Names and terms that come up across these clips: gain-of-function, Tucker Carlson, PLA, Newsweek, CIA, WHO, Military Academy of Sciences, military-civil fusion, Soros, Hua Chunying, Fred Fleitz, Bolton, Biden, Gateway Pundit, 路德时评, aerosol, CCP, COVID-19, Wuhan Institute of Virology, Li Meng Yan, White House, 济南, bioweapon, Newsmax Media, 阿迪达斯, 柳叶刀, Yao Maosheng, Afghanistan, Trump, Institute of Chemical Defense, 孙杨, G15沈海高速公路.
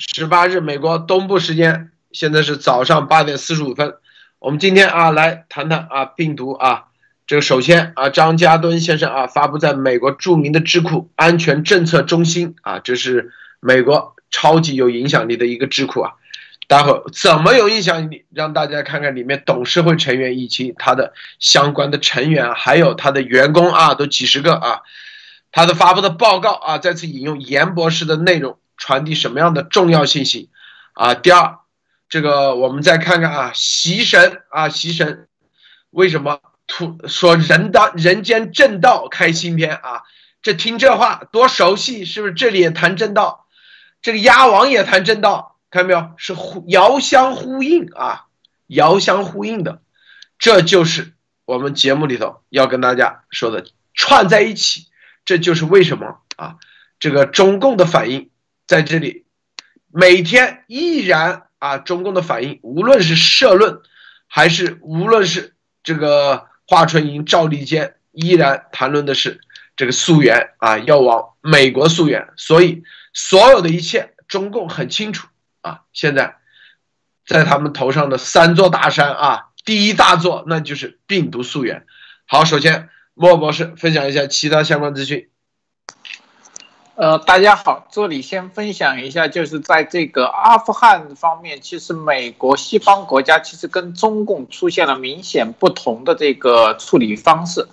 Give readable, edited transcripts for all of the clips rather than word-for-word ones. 18日美国东部时间，现在是早上8点45分。我们今天啊来谈谈啊病毒啊，这个首先啊张家敦先生啊发布在美国著名的智库安全政策中心啊，这是美国超级有影响力的一个智库啊。待会怎么有影响力，让大家看看里面董事会成员以及他的相关的成员，还有他的员工啊，都几十个啊。他的发布的报告啊，再次引用严博士的内容，传递什么样的重要信息啊？第二，这个我们再看看啊，习神啊，习神为什么说人间正道开新篇啊？这听这话多熟悉，是不是？这里也谈正道，这个鸭王也谈正道，看到没有？是遥相呼应啊，遥相呼应的，这就是我们节目里头要跟大家说的，串在一起。这就是为什么啊，这个中共的反应在这里，每天依然啊，中共的反应，无论是社论，还是无论是这个华春莹、赵立坚，依然谈论的是这个溯源啊，要往美国溯源。所以所有的一切，中共很清楚啊，现在在他们头上的3座大山啊，第一大座那就是病毒溯源。好，首先。莫博士分享一下其他相关资讯。大家好，这里先分享一下，就是在这个阿富汗方面，其实美国西方国家其实跟中共出现了明显不同的这个处理方式。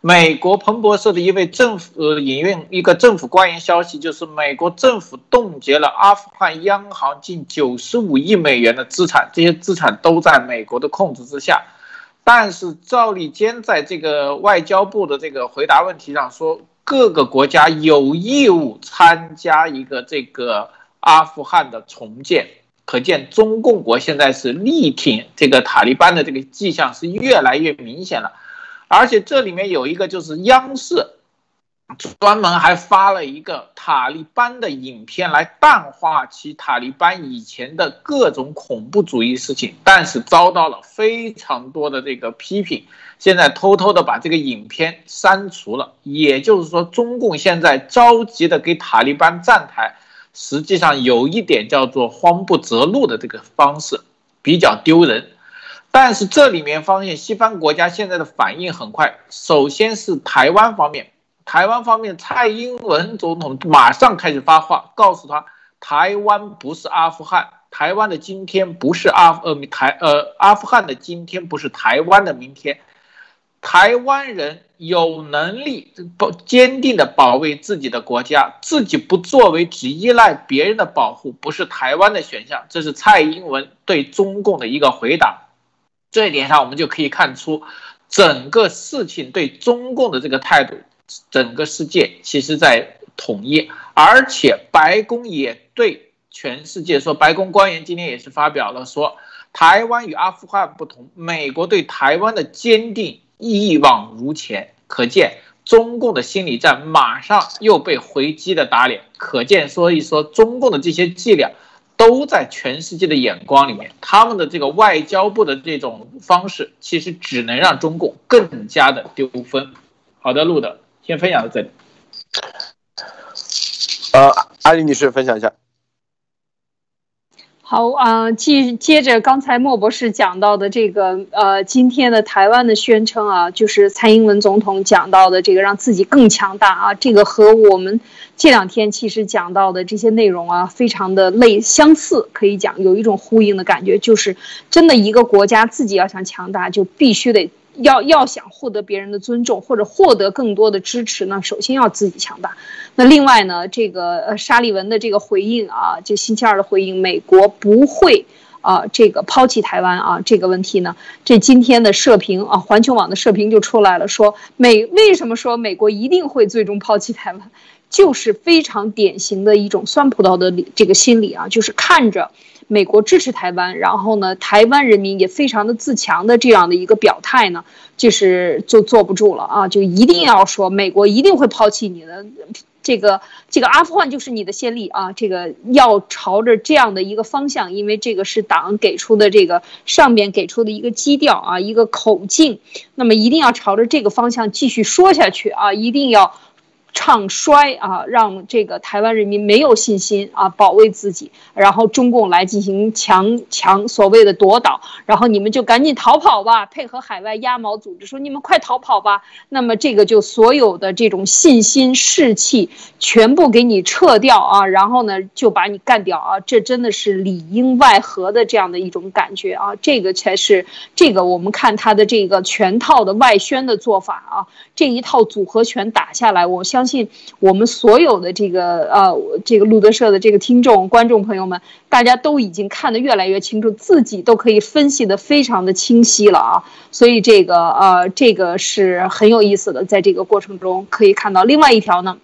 美国彭博社的一位政府引用一个政府官员消息，就是美国政府冻结了阿富汗央行近95亿美元的资产，这些资产都在美国的控制之下。但是赵立坚在这个外交部的这个回答问题上说，各个国家有义务参加一个这个阿富汗的重建，可见中共国现在是力挺这个塔利班的这个迹象是越来越明显了，而且这里面有一个就是央视专门还发了一个塔利班的影片来淡化其塔利班以前的各种恐怖主义事情，但是遭到了非常多的这个批评，现在偷偷的把这个影片删除了。也就是说，中共现在着急的给塔利班站台，实际上有一点叫做慌不择路的这个方式，比较丢人。但是这里面发现西方国家现在的反应很快，首先是台湾方面。蔡英文总统马上开始发话，告诉他，台湾不是阿富汗，台湾的今天不是阿富汗的今天，不是台湾的明天。台湾人有能力坚定地保卫自己的国家，自己不作为，只依赖别人的保护，不是台湾的选项。这是蔡英文对中共的一个回答。这一点上，我们就可以看出整个事情对中共的这个态度。整个世界其实在统一，而且白宫也对全世界说，白宫官员今天也是发表了说，台湾与阿富汗不同，美国对台湾的坚定一往无前，可见中共的心理战马上又被回击的打脸，可见所以说中共的这些伎俩都在全世界的眼光里面，他们的这个外交部的这种方式其实只能让中共更加的丢分。好的，路德先分享到这里。阿里女士分享一下。好，接着刚才莫博士讲到的这个今天的台湾的宣称啊，就是蔡英文总统讲到的这个让自己更强大啊，这个和我们这两天其实讲到的这些内容啊，非常的相似，可以讲有一种呼应的感觉，就是真的一个国家自己要想强大，就必须得。要想获得别人的尊重或者获得更多的支持呢，首先要自己强大。那另外呢，这个沙利文的这个回应啊，这星期2的回应，美国不会啊这个抛弃台湾啊这个问题呢，这今天的社评啊，环球网的社评就出来了，说为什么说美国一定会最终抛弃台湾，就是非常典型的一种酸葡萄的这个心理啊，就是看着。美国支持台湾，然后呢，台湾人民也非常的自强的这样的一个表态呢，就是就坐不住了啊，就一定要说美国一定会抛弃你的这个阿富汗就是你的先例啊，这个要朝着这样的一个方向，因为这个是党给出的这个上面给出的一个基调啊，一个口径，那么一定要朝着这个方向继续说下去啊，一定要。唱衰啊，让这个台湾人民没有信心啊，保卫自己，然后中共来进行所谓的夺岛，然后你们就赶紧逃跑吧，配合海外鸭毛组织说你们快逃跑吧，那么这个就所有的这种信心士气全部给你撤掉啊，然后呢就把你干掉啊，这真的是里应外合的这样的一种感觉啊，这个才是这个我们看他的这个全套的外宣的做法啊，这一套组合拳打下来，我相信。我们所有的这个路德社的这个听众观众朋友们，大家都已经看得越来越清楚，自己都可以分析得非常的清晰了啊，所以这个是很有意思的，在这个过程中可以看到。另外一条呢，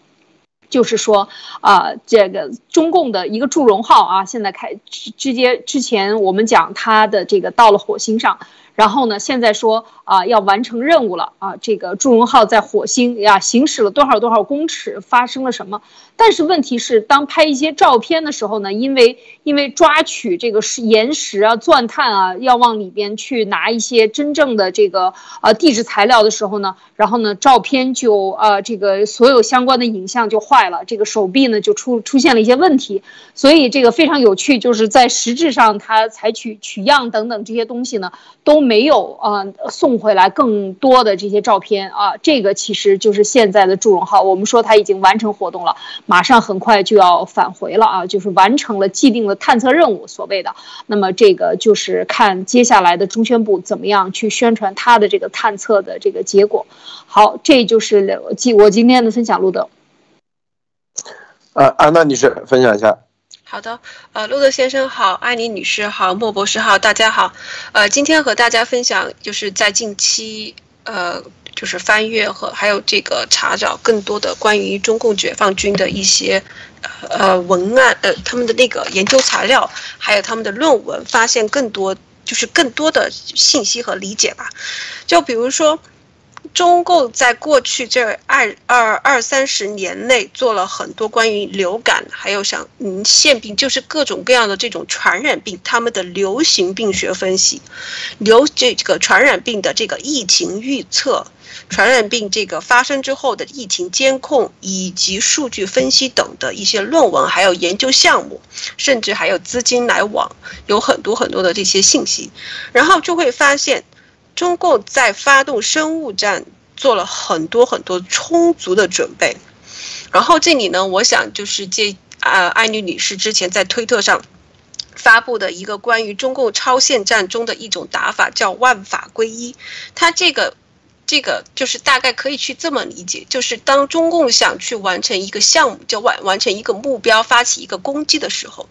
就是说啊，这个中共的一个祝融号啊，现在之前我们讲他的这个到了火星上。然后呢？现在说啊，要完成任务了啊！这个祝融号在火星呀，行驶了多少公尺，发生了什么？但是问题是，当拍一些照片的时候呢，因为抓取这个岩石啊、钻探啊，要往里边去拿一些真正的这个地质材料的时候呢，然后呢，照片就这个所有相关的影像就坏了，这个手臂呢就出现了一些问题，所以这个非常有趣，就是在实质上它采取样等等这些东西呢都。没有送回来更多的这些照片啊，这个其实就是现在的祝融号。我们说它已经完成活动了，马上很快就要返回了啊，就是完成了既定的探测任务，所谓的。那么这个就是看接下来的中宣部怎么样去宣传它的这个探测的这个结果。好，这就是我今天的分享，路德。安娜女士，分享一下。好的，路德先生好，艾妮女士好，莫博士好，大家好，今天和大家分享就是在近期，就是翻阅和还有这个查找更多的关于中共解放军的一些文案，他们的那个研究材料，还有他们的论文，发现更多就是更多的信息和理解吧，就比如说。中共在过去这二三十年内做了很多关于流感，还有像腺病，就是各种各样的这种传染病，他们的流行病学分析，这个传染病的这个疫情预测，传染病这个发生之后的疫情监控以及数据分析等的一些论文，还有研究项目，甚至还有资金来往，有很多很多的这些信息，然后就会发现。中共在发动生物战做了很多很多充足的准备，然后这里呢，我想就是借艾女女士之前在推特上发布的一个关于中共超限战中的一种打法，叫万法归一。它这个就是大概可以去这么理解，就是当中共想去完成一个项目，就完成一个目标，发起一个攻击的时候，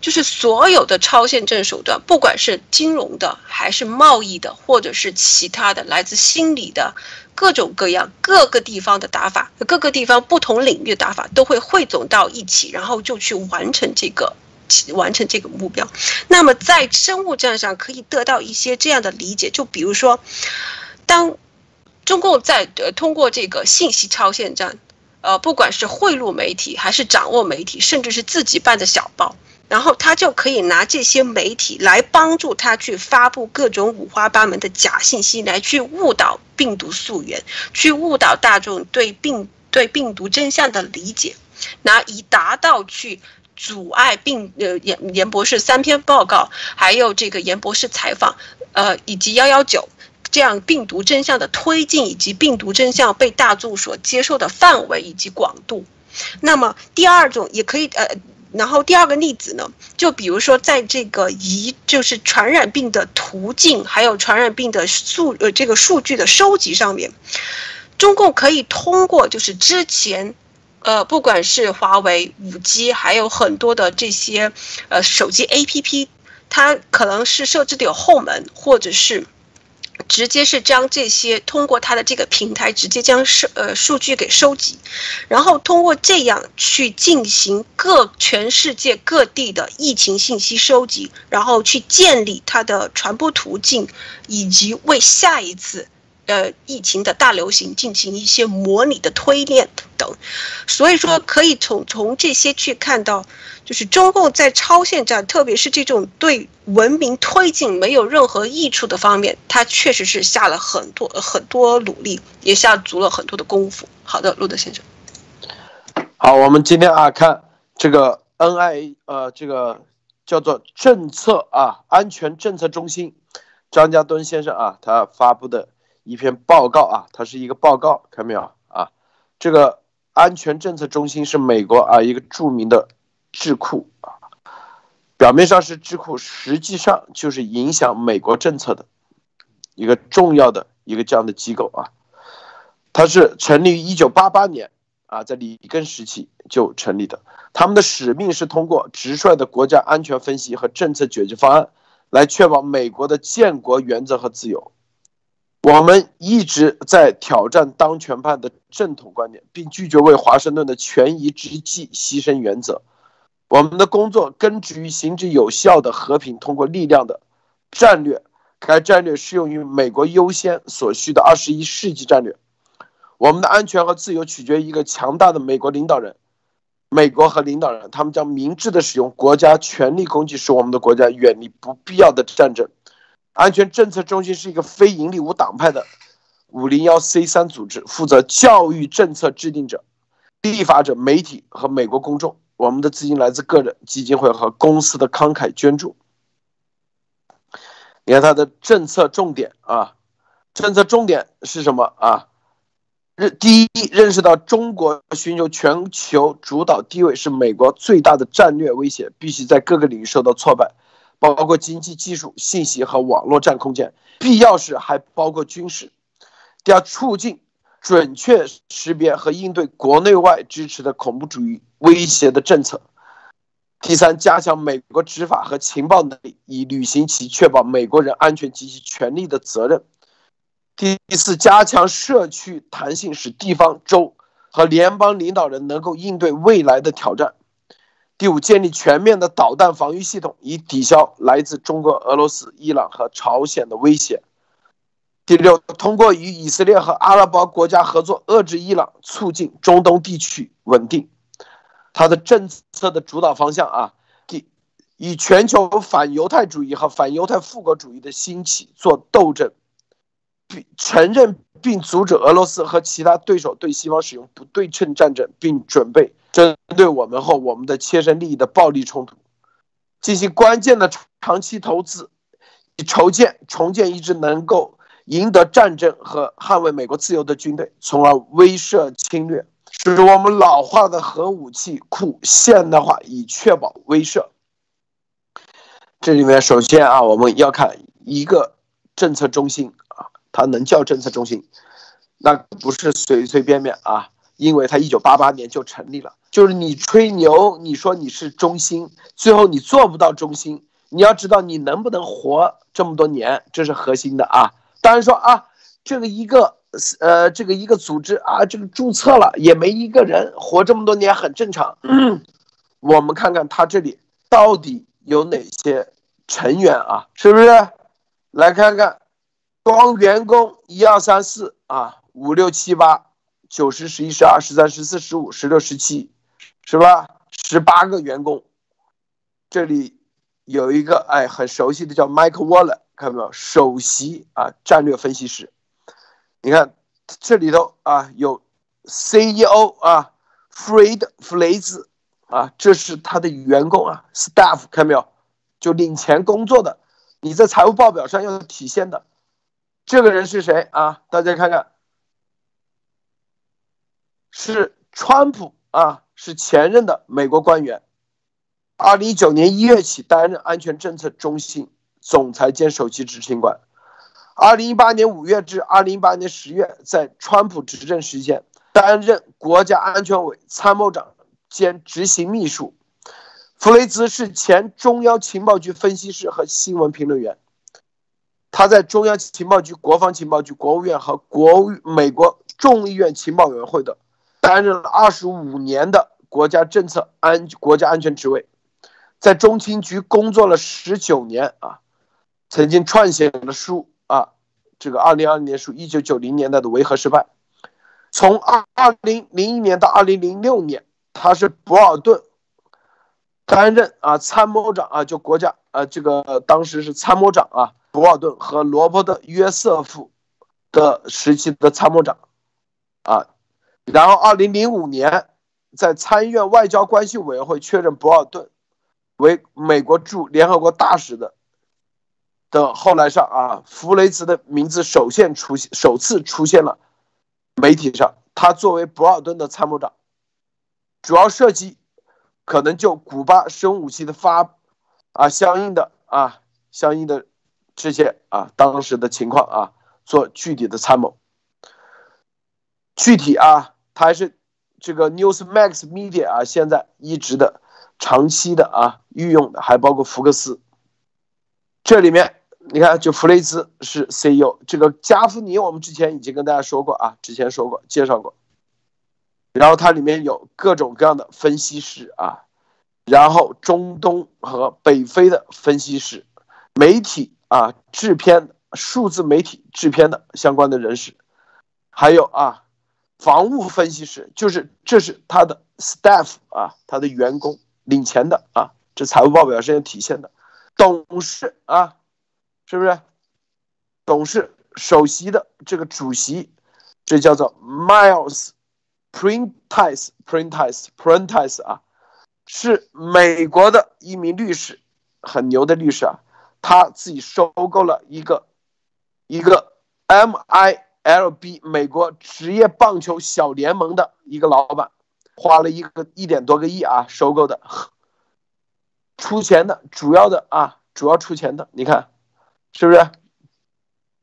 就是所有的超限战手段，不管是金融的，还是贸易的，或者是其他的，来自心理的各种各样各个地方的打法，各个地方不同领域的打法都会汇总到一起，然后就去完成这个目标。那么在生物战上可以得到一些这样的理解，就比如说，当中共在通过这个信息超限战，不管是贿赂媒体，还是掌握媒体，甚至是自己办的小报，然后他就可以拿这些媒体来帮助他去发布各种五花八门的假信息，来去误导病毒溯源，去误导大众对病毒真相的理解，以达到去阻碍严博士三篇报告，还有这个严博士采访，以及119。这样病毒真相的推进，以及病毒真相被大众所接受的范围以及广度。那么第二种也可以然后第二个例子呢，就比如说在这个就是传染病的途径，还有传染病的这个数据的收集上面，中共可以通过就是之前。不管是华为5G，还有很多的这些手机 APP， 它可能是设置的有后门，或者是。直接是将这些通过它的这个平台直接将数据给收集，然后通过这样去进行全世界各地的疫情信息收集，然后去建立它的传播途径，以及为下一次疫情的大流行进行一些模拟的推演等。所以说可以从这些去看到，就是中共在超限战，特别是这种对文明推进没有任何益处的方面，他确实是下了很多很多努力，也下足了很多的功夫。好的，路德先生。好，我们今天看这个 NIH 这个叫做政策安全政策中心张家敦先生他发布的一篇报告它是一个报告，看到没有这个安全政策中心是美国一个著名的智库表面上是智库，实际上就是影响美国政策的一个重要的一个这样的机构它是成立于1988年。在里根时期就成立的，他们的使命是通过直率的国家安全分析和政策解决方案来确保美国的建国原则和自由。我们一直在挑战当权派的正统观点，并拒绝为华盛顿的权宜之计牺牲原则。我们的工作根植于行之有效的和平通过力量的战略，该战略适用于美国优先所需的21世纪战略。我们的安全和自由取决于一个强大的美国领导人。美国和领导人，他们将明智地使用国家权力工具，使我们的国家远离不必要的战争。安全政策中心是一个非盈利无党派的 501C3 组织，负责教育政策制定者、立法者、媒体和美国公众。我们的资金来自个人、基金会和公司的慷慨捐助。你看它的政策重点政策重点是什么第一，认识到中国寻求全球主导地位是美国最大的战略威胁，必须在各个领域受到挫败，包括经济、技术、信息和网络占空间，必要时还包括军事。第二，促进准确识别和应对国内外支持的恐怖主义威胁的政策。第三，加强美国执法和情报能力，以履行其确保美国人安全及其权利的责任。第四，加强社区弹性，使地方、州和联邦领导人能够应对未来的挑战。第五，建立全面的导弹防御系统，以抵消来自中国、俄罗斯、伊朗和朝鲜的威胁。第六，通过与以色列和阿拉伯国家合作，遏制伊朗，促进中东地区稳定。它的政策的主导方向以全球反犹太主义和反犹太复国主义的兴起做斗争，承认并阻止俄罗斯和其他对手对西方使用不对称战争，并准备针对我们和我们的切身利益的暴力冲突，进行关键的长期投资，以重建一支能够赢得战争和捍卫美国自由的军队，从而威慑侵略，使我们老化的核武器库现代化，以确保威慑。这里面首先我们要看一个政策中心它能叫政策中心，那不是随便因为它1988年就成立了。就是你吹牛，你说你是中心，最后你做不到中心，你要知道你能不能活这么多年，这是核心的当然说这个一个组织这个注册了也没一个人活这么多年，很正常。我们看看它这里到底有哪些成员是不是？来看看。光员工123456789011121314151617是吧？18个员工。这里有一个很熟悉的叫 Michael Waller， 看到没有？首席战略分析师。你看这里头有 CEO Fred Flays这是他的员工staff， 看到没有？就领钱工作的，你在财务报表上要体现的。这个人是谁大家看看，是川普是前任的美国官员。2019年1月起担任安全政策中心总裁兼首席执行官。2018年5月至2018年10月，在川普执政时间担任国家安全委参谋长兼执行秘书。弗雷兹是前中央情报局分析师和新闻评论员。他在中央情报局、国防情报局、国务院和美国众议院情报委员会的担任了25年的国家安全职位，在中情局工作了19年曾经撰写了书这个2020年书1990年代的维和失败。从2001年到2006年，他是博尔顿担任参谋长就国家当时是参谋长博尔顿和罗伯特·约瑟夫的时期的参谋长然后2005年在参议院外交关系委员会确认博尔顿为美国驻联合国大使的后来上弗雷茨的名字首次出现了媒体上。他作为博尔顿的参谋长，主要涉及可能就古巴生武器的相应的这些当时的情况做具体的参谋。具体他还是这个 Newsmax Media 现在一直的长期的御用的，还包括福克斯。这里面你看，就弗雷兹是 CEO， 这个加夫尼我们之前已经跟大家说过介绍过。然后它里面有各种各样的分析师然后中东和北非的分析师，媒体制片数字媒体制片的相关的人士，还有防务分析师，就是这是他的 staff 他的员工领钱的这财务报表上体现的董事是不是董事首席的这个主席，这叫做 Miles Prentice 是美国的一名律师，很牛的律师他自己收购了一个 MILB 美国职业棒球小联盟的一个老板，花了1点多个亿收购的，出钱的主要出钱的，你看是不是？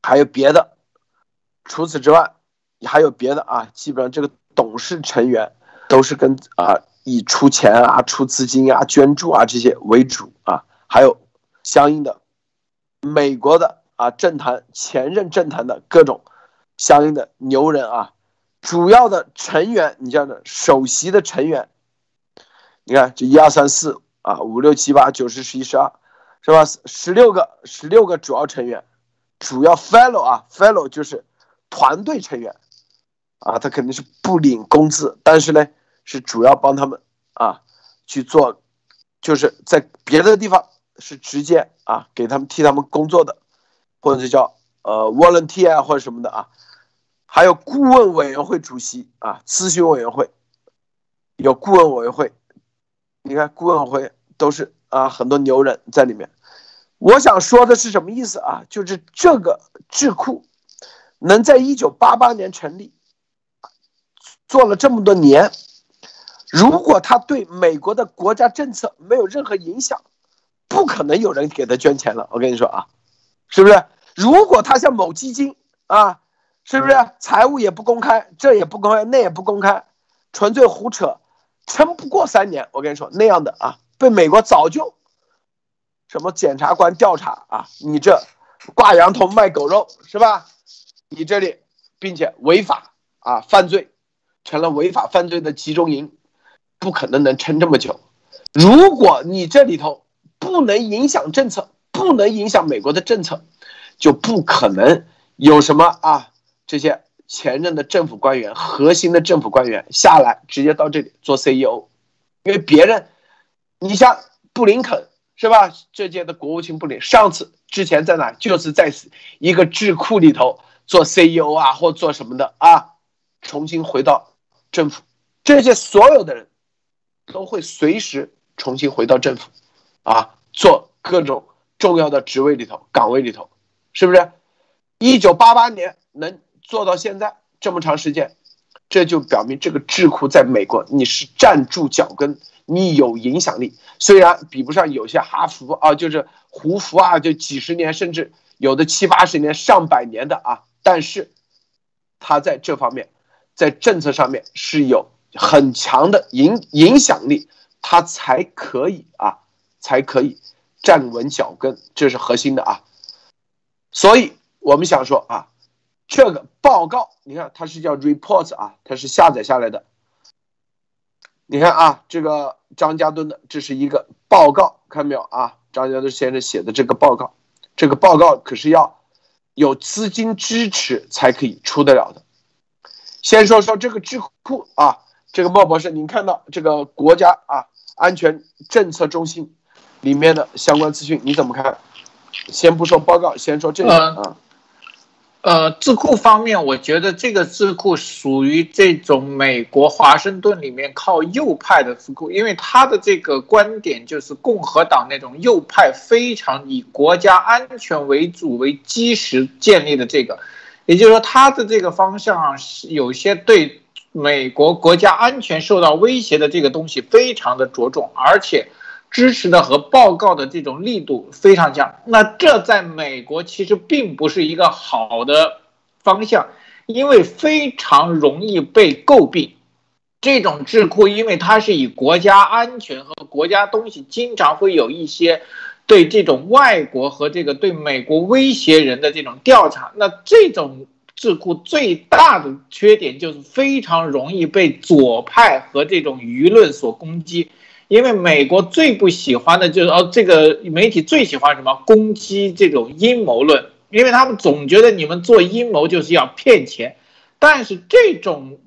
还有别的，除此之外还有别的基本上这个董事成员都是跟以出钱出资金捐助这些为主还有相应的美国的政坛前任政坛的各种相应的牛人主要的成员，你像这首席的成员，你看这12345678901112是吧？16个主要成员，主要 fellow 就是团队成员他肯定是不领工资，但是呢是主要帮他们去做，就是在别的地方是直接给他们替他们工作的，或者叫volunteer 或者什么的还有顾问委员会主席咨询委员会，有顾问委员会，你看顾问会都是很多牛人在里面。我想说的是什么意思就是这个智库能在1988年成立，做了这么多年，如果他对美国的国家政策没有任何影响，不可能有人给他捐钱了，我跟你说是不是？如果他像某基金是不是财务也不公开，这也不公开，那也不公开，纯粹胡扯，撑不过3年，我跟你说那样的被美国早就什么检察官调查你这挂羊头卖狗肉是吧？你这里并且违法犯罪，成了违法犯罪的集中营，不可能能撑这么久。如果你这里头不能影响政策，不能影响美国的政策，就不可能有什么这些前任的政府官员，核心的政府官员下来直接到这里做 CEO。 因为别人，你像布林肯是吧？这届的国务卿布林肯上次之前在哪，就是在一个智库里头做 CEO 或做什么的重新回到政府，这些所有的人都会随时重新回到政府做各种重要的职位里头岗位里头，是不是？1988年能做到现在这么长时间，这就表明这个智库在美国你是站住脚跟，你有影响力。虽然比不上有些哈佛就是胡佛就几十年甚至有的70-80年上百年的但是他在这方面在政策上面是有很强的影响力，他才可以站稳脚跟，这是核心的所以我们想说这个报告你看它是叫 report 它是下载下来的。你看这个张家敦的，这是一个报告，看到没有张家敦先生写的这个报告，这个报告可是要有资金支持才可以出得了的。先说说这个智库这个莫博士，您看到这个国家安全政策中心里面的相关资讯，你怎么看？先不说报告，先说这个智库方面，我觉得这个智库属于这种美国华盛顿里面靠右派的智库，因为他的这个观点就是共和党那种右派非常以国家安全为主为基石建立的这个，也就是说他的这个方向有些对美国国家安全受到威胁的这个东西非常的着重，而且支持的和报告的这种力度非常强，那这在美国其实并不是一个好的方向，因为非常容易被诟病。这种智库因为它是以国家安全和国家东西，经常会有一些对这种外国和这个对美国威胁人的这种调查，那这种智库最大的缺点就是非常容易被左派和这种舆论所攻击。因为美国最不喜欢的就是这个媒体最喜欢什么？攻击这种阴谋论，因为他们总觉得你们做阴谋就是要骗钱。但是这种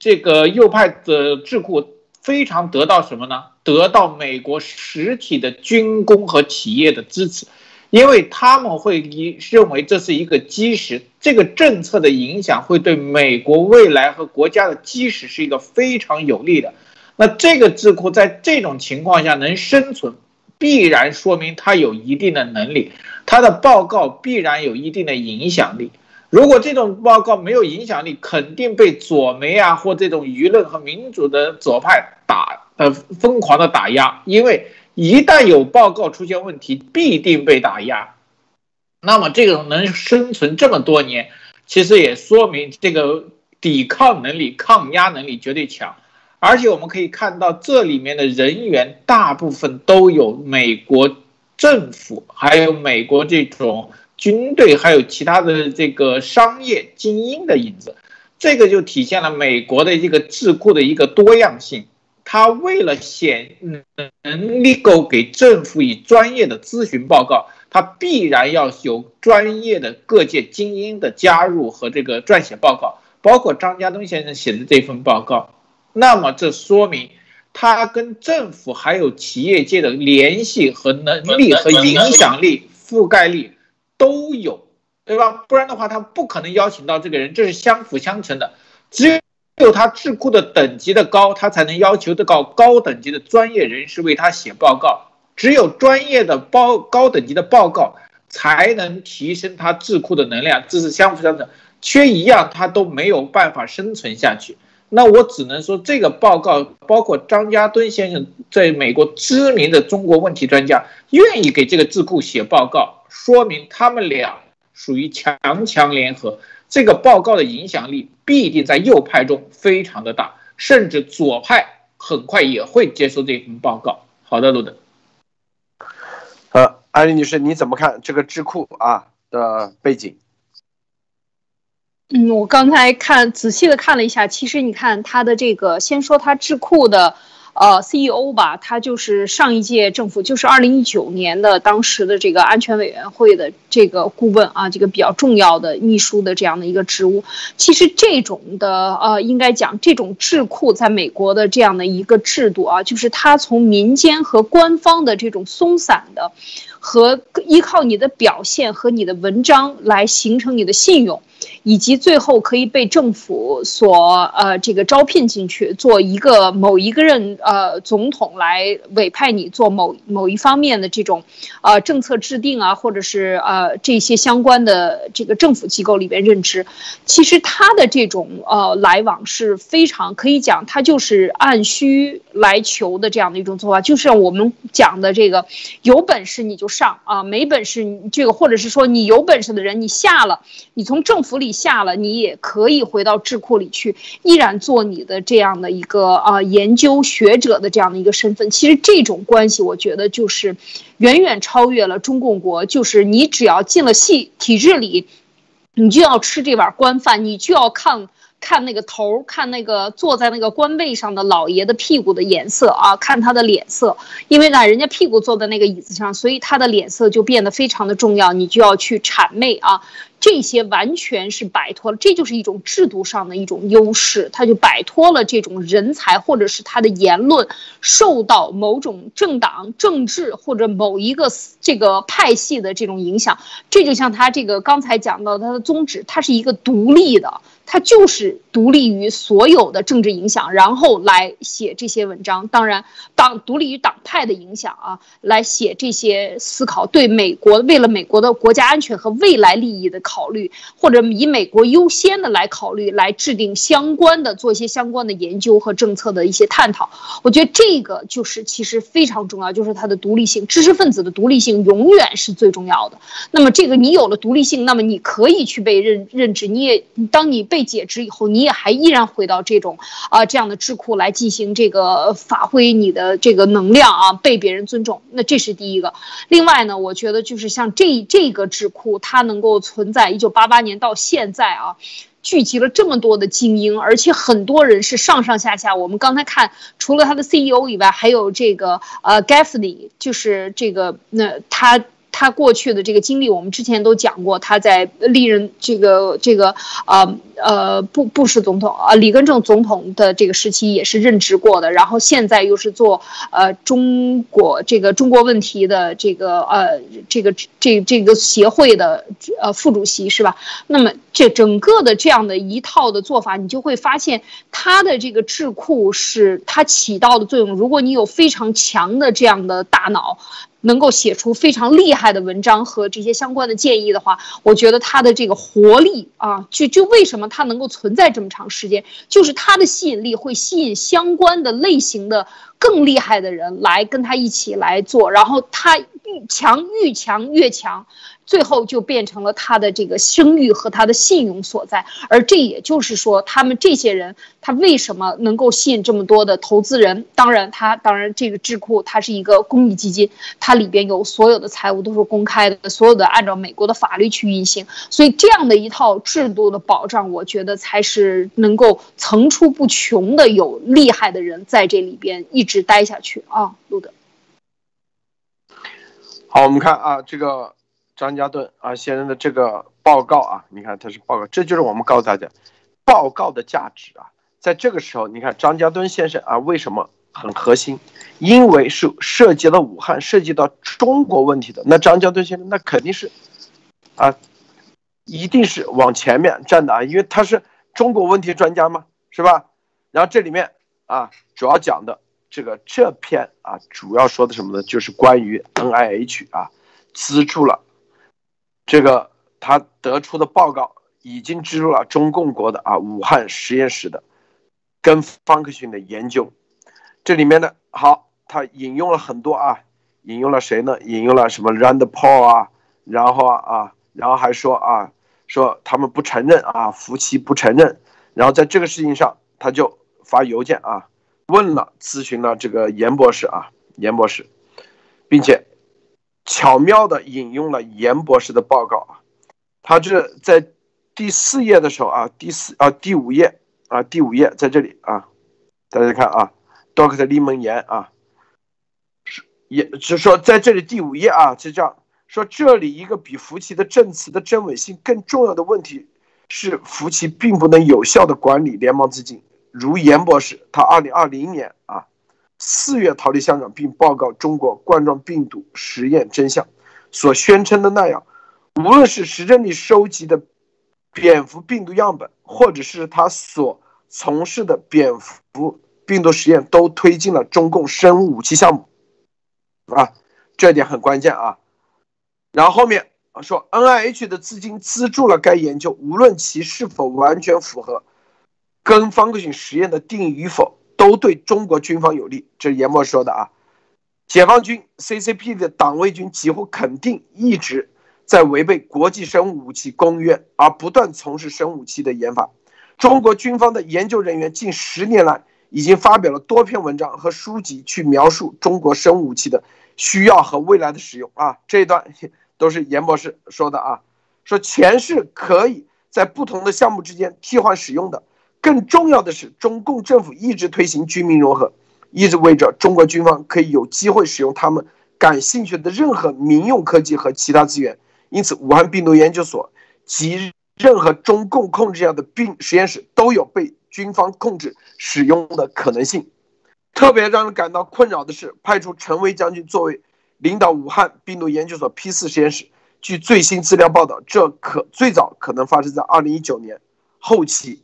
这个右派的智库非常得到什么呢？得到美国实体的军工和企业的支持，因为他们会认为这是一个基石，这个政策的影响会对美国未来和国家的基石是一个非常有利的。那这个智库在这种情况下能生存，必然说明它有一定的能力，它的报告必然有一定的影响力。如果这种报告没有影响力，肯定被左媒啊或这种舆论和民主的左派疯狂的打压，因为一旦有报告出现问题，必定被打压。那么这种能生存这么多年，其实也说明这个抵抗能力、抗压能力绝对强。而且我们可以看到，这里面的人员大部分都有美国政府，还有美国这种军队，还有其他的这个商业精英的影子。这个就体现了美国的这个智库的一个多样性。他为了能够给政府以专业的咨询报告，他必然要有专业的各界精英的加入和这个撰写报告，包括张家东先生写的这份报告。那么这说明他跟政府还有企业界的联系和能力和影响力、覆盖力都有，对吧？不然的话他不可能邀请到这个人，这是相辅相成的。只有他智库的等级的高，他才能要求得到高等级的专业人士为他写报告，只有专业的高等级的报告才能提升他智库的能量，这是相辅相成，缺一样他都没有办法生存下去。那我只能说，这个报告包括张家敦先生在美国知名的中国问题专家愿意给这个智库写报告，说明他们俩属于强强联合。这个报告的影响力必定在右派中非常的大，甚至左派很快也会接受这份报告。好的，路德。安妮女士，你怎么看这个智库的背景？我刚才仔细的看了一下，其实你看他的这个，先说他智库的CEO 吧，他就是上一届政府，就是2019年的当时的这个安全委员会的这个顾问啊，这个比较重要的秘书的这样的一个职务。其实这种的应该讲这种智库在美国的这样的一个制度啊，就是它从民间和官方的这种松散的和依靠你的表现和你的文章来形成你的信用，以及最后可以被政府所这个招聘进去，做某一个人总统来委派你做某一方面的这种政策制定啊，或者是这些相关的这个政府机构里边任职。其实他的这种来往是非常可以讲，他就是按需来求的这样的一种做法，就是我们讲的这个有本事你就上啊，没本事你这个，或者是说你有本事的人你下了，你从政府里下了，你也可以回到智库里去，依然做你的这样的一个研究学者的这样的一个身份。其实这种关系，我觉得就是远远超越了中共国，就是你只要进了体制里，你就要吃这碗官饭，你就要看那个头，看那个坐在那个官位上的老爷的屁股的颜色啊，看他的脸色，因为呢人家屁股坐在那个椅子上，所以他的脸色就变得非常的重要，你就要去谄媚啊。这些完全是摆脱了，这就是一种制度上的一种优势，他就摆脱了这种人才或者是他的言论受到某种政党、政治或者某一个这个派系的这种影响。这就像他这个刚才讲到他的宗旨，他是一个独立的，他就是独立于所有的政治影响，然后来写这些文章。当然，独立于党派的影响啊，来写这些思考，对美国为了美国的国家安全和未来利益的考虑，或者以美国优先的来考虑，来制定相关的，做一些相关的研究和政策的一些探讨。我觉得这个就是其实非常重要，就是它的独立性，知识分子的独立性永远是最重要的。那么这个你有了独立性，那么你可以去被认知，你也当你被解职以后，你也还依然回到这种这样的智库来进行这个发挥你的这个能量啊，被别人尊重。那这是第一个。另外呢，我觉得就是像这个智库，它能够存在1988年到现在啊，聚集了这么多的精英，而且很多人是上上下下。我们刚才看，除了他的 CEO 以外，还有这个Gaffney， 就是这个他过去的这个经历，我们之前都讲过。他在历任布什总统里根总统的这个时期也是任职过的，然后现在又是做中国问题的这个协会的副主席，是吧？那么这整个的这样的一套的做法，你就会发现他的这个智库是它起到的作用。如果你有非常强的这样的大脑，能够写出非常厉害的文章和这些相关的建议的话，我觉得他的这个活力啊，就为什么他能够存在这么长时间，就是他的吸引力会吸引相关的类型的更厉害的人来跟他一起来做，然后他越强越强，最后就变成了他的这个声誉和他的信用所在。而这也就是说，他们这些人他为什么能够吸引这么多的投资人。当然这个智库它是一个公益基金，它里边有所有的财务都是公开的，所有的按照美国的法律去运行，所以这样的一套制度的保障，我觉得才是能够层出不穷的有厉害的人在这里边一直待下去啊。路德，好，我们看啊，这个张家顿啊先生的这个报告啊，你看他是报告，这就是我们告诉大家报告的价值啊。在这个时候，你看张家顿先生啊，为什么很核心？因为是涉及到武汉，涉及到中国问题的。那张家顿先生那肯定是啊，一定是往前面站的啊，因为他是中国问题专家嘛，是吧？然后这里面啊，主要讲的这篇啊，主要说的什么呢？就是关于 NIH 啊资助了。这个他得出的报告已经植入了中共国的武汉实验室的跟方克群的研究，这里面呢，好，他引用了很多啊，引用了谁呢？引用了什么 Rand Paul 啊，然后还说他们不承认啊，福奇不承认，然后在这个事情上，他就发邮件啊，咨询了这个严博士，并且巧妙的引用了严博士的报告啊，他这在第4页的时候啊，第五页在这里啊，大家看啊 ，Dr. 李蒙言啊，是说在这里第5页啊，是这样说，这里一个比福奇的证词的真伪性更重要的问题是，福奇并不能有效的管理联邦资金，如严博士，他2020年啊。4月逃离香港并报告中国冠状病毒实验真相所宣称的那样，无论是实证里收集的蝙蝠病毒样本，或者是他所从事的蝙蝠病毒实验，都推进了中共生物武器项目啊，这点很关键啊。然后后面说 NIH 的资金资助了该研究，无论其是否完全符合跟方克群实验的定义与否，都对中国军方有利。这是严博士说的啊。解放军 CCP 的党卫军几乎肯定一直在违背国际生物武器公约，而不断从事生物武器的研发。中国军方的研究人员近10年来已经发表了多篇文章和书籍，去描述中国生物武器的需要和未来的使用啊。这一段都是严博士说的啊，说前是可以在不同的项目之间替换使用的，更重要的是，中共政府一直推行军民融合，意味着中国军方可以有机会使用他们感兴趣的任何民用科技和其他资源。因此，武汉病毒研究所及任何中共控制下的病实验室都有被军方控制使用的可能性。特别让人感到困扰的是，派出陈薇将军作为领导武汉病毒研究所 P4 实验室。据最新资料报道，这最早可能发生在2019年后期。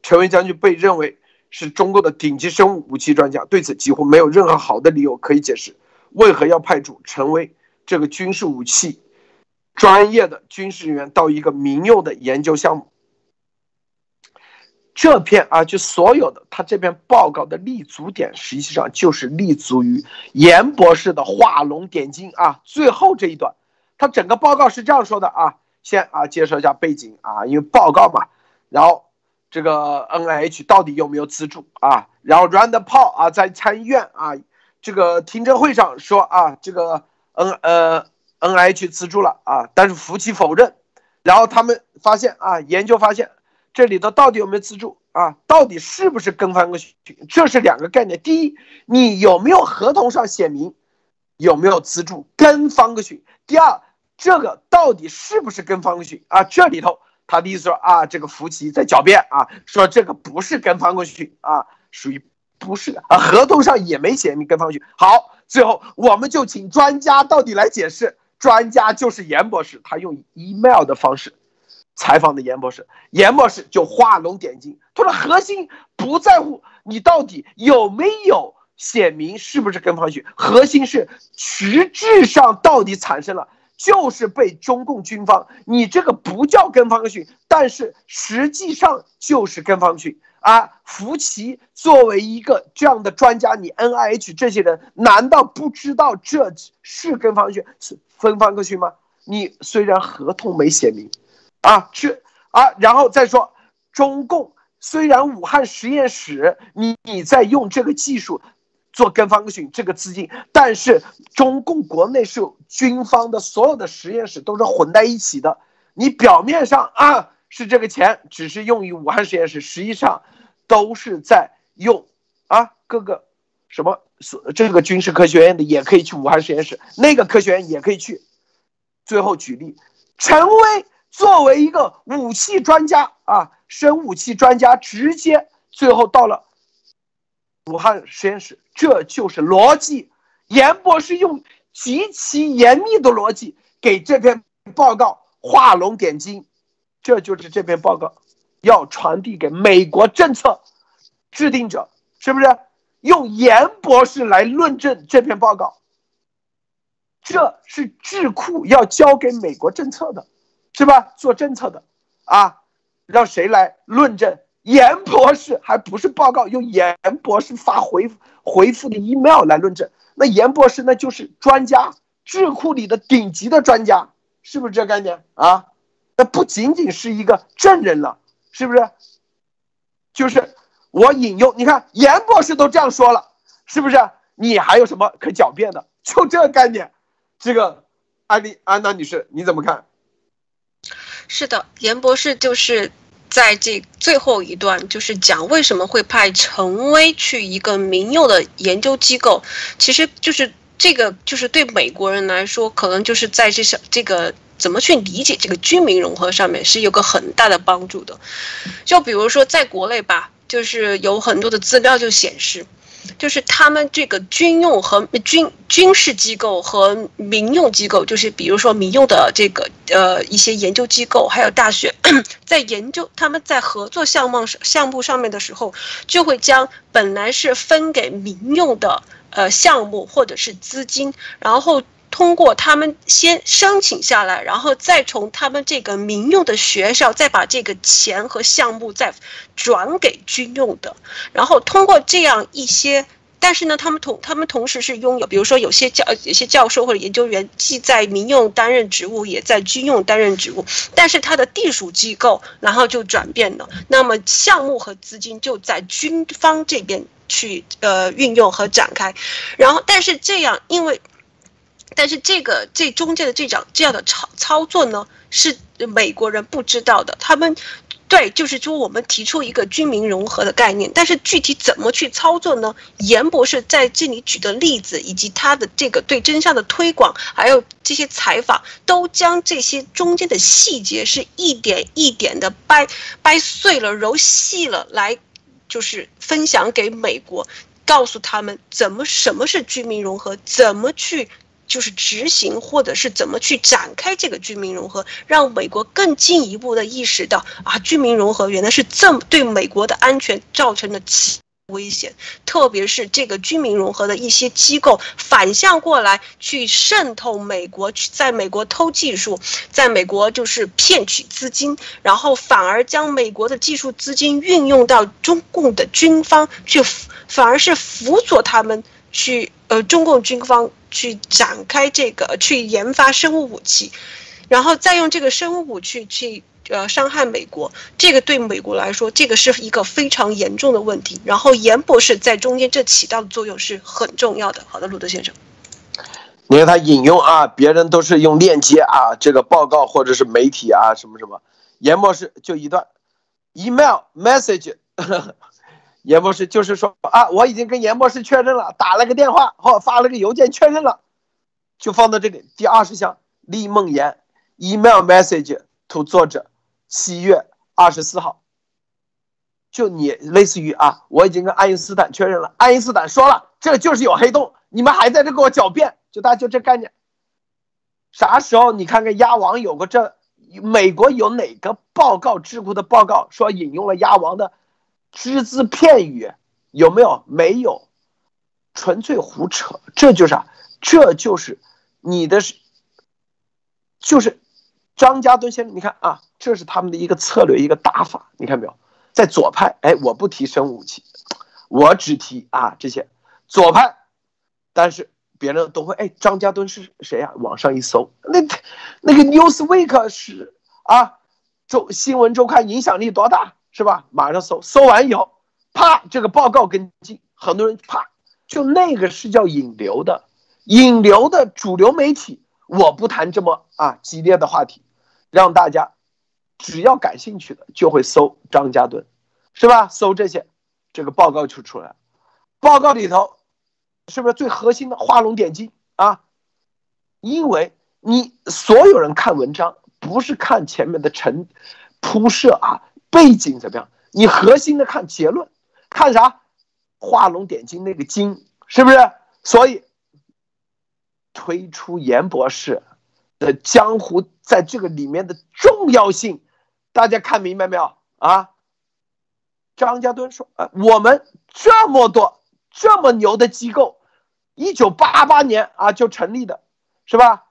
陈薇将军被认为是中共的顶级生物武器专家，对此几乎没有任何好的理由可以解释为何要派出陈薇这个军事武器专业的军事人员到一个民用的研究项目。这篇就所有的他这篇报告的立足点，实际上就是立足于严博士的画龙点睛啊，最后这一段。他整个报告是这样说的啊，先介绍一下背景啊，因为报告嘛，然后这个 NIH 到底有没有资助啊？然后 Rand Paul 在参议院这个听证会上说这个 NIH 资助了但是福奇否认。然后他们发现研究发现这里头到底有没有资助到底是不是跟翻过去？这是两个概念。第一，你有没有合同上写明有没有资助跟翻过去？第二。这个到底是不是跟方克群这里头他的意思说这个福奇在狡辩说这个不是跟方克群属于不是的合同上也没写明跟方克群。好，最后我们就请专家到底来解释，专家就是严博士，他用 email 的方式采访的严博士，严博士就画龙点睛，他的核心不在乎你到底有没有写明是不是跟方克群，核心是实质上到底产生了。就是被中共军方，你这个不叫跟方克群，但是实际上就是跟方克群福奇作为一个这样的专家，你 NIH 这些人难道不知道这是跟方克群是分方克群吗？你虽然合同没写明然后再说中共虽然武汉实验室你在用这个技术。做跟方克群这个资金，但是中共国内是军方的所有的实验室都是混在一起的。你表面上是这个钱只是用于武汉实验室，实际上都是在用各个什么这个军事科学院的也可以去武汉实验室，那个科学院也可以去。最后举例，陈薇作为一个武器专家生武器专家，直接最后到了。武汉实验室，这就是逻辑。严博士用极其严密的逻辑给这篇报告画龙点睛，这就是这篇报告要传递给美国政策制定者，是不是？用严博士来论证这篇报告，这是智库要交给美国政策的，是吧？做政策的让谁来论证？严博士还不是报告，用严博士发回复的 email 来论证。那严博士那就是专家，智库里的顶级的专家，是不是这概念那不仅仅是一个证人了，是不是？就是我引用，你看严博士都这样说了，是不是？你还有什么可狡辩的？就这个概念。这个安娜女士你怎么看？是的，严博士就是。在这最后一段，就是讲为什么会派陈薇去一个民用的研究机构，其实就是这个，就是对美国人来说，可能就是在这个怎么去理解这个军民融合上面是有个很大的帮助的。就比如说在国内吧，就是有很多的资料就显示，就是他们这个军用和军事机构和民用机构，就是比如说民用的这个一些研究机构，还有大学，在研究他们在合作项目上面的时候，就会将本来是分给民用的项目或者是资金，然后。通过他们先申请下来，然后再从他们这个民用的学校再把这个钱和项目再转给军用的，然后通过这样一些，但是呢，他们同时是拥有，比如说有些教授或者研究员既在民用担任职务，也在军用担任职务，但是他的地属机构然后就转变了，那么项目和资金就在军方这边去运用和展开，然后但是这样因为。但是这中间的这样的操作呢，是美国人不知道的。他们对，就是说我们提出一个军民融合的概念，但是具体怎么去操作呢？严博士在这里举的例子，以及他的这个对真相的推广，还有这些采访，都将这些中间的细节是一点一点的掰碎了、揉细了来，就是分享给美国，告诉他们什么是军民融合，怎么去。就是执行，或者是怎么去展开这个军民融合，让美国更进一步的意识到啊，军民融合原来是这么对美国的安全造成的危险，特别是这个军民融合的一些机构反向过来去渗透美国，去在美国偷技术，在美国就是骗取资金，然后反而将美国的技术资金运用到中共的军方去，反而是辅佐他们去中共军方。去展开这个，去研发生物武器，然后再用这个生物武器去伤害美国，这个对美国来说，这个是一个非常严重的问题。然后严博士在中间这起到的作用是很重要的。好的，鲁德先生，你看他引用啊，别人都是用链接啊，这个报告或者是媒体啊什么什么，严博士就一段 email message 。严博士就是说啊，我已经跟严博士确认了，打了个电话或发了个邮件确认了，就放到这个第20项李梦妍 email message to 作者7月24号，就你类似于啊，我已经跟爱因斯坦确认了，爱因斯坦说了这就是有黑洞，你们还在这给我狡辩，就大家就这概念。啥时候你看看鸭王有个这美国有哪个报告智库的报告说引用了鸭王的？只字片语有没有？没有，纯粹胡扯。这就是啊，这就是你的，就是张家敦先生。你看啊，这是他们的一个策略，一个打法。你看没有？在左派，哎，我不提生物武器，我只提啊这些左派。但是别人都会哎，张家敦是谁啊？网上一搜，那个 Newsweek 是啊，新闻周刊影响力多大？是吧？马上搜完以后，啪，这个报告跟进，很多人啪，就那个是叫引流的，引流的主流媒体，我不谈这么啊激烈的话题，让大家只要感兴趣的就会搜张家敦，是吧？搜这些，这个报告就出来了。报告里头是不是最核心的画龙点睛啊？因为你所有人看文章不是看前面的铺设啊。背景怎么样？你核心的看结论，看啥？画龙点睛那个睛，是不是？所以推出严博士的江湖在这个里面的重要性，大家看明白没有啊？张家敦说：“我们这么多这么牛的机构，1988年啊就成立的，是吧？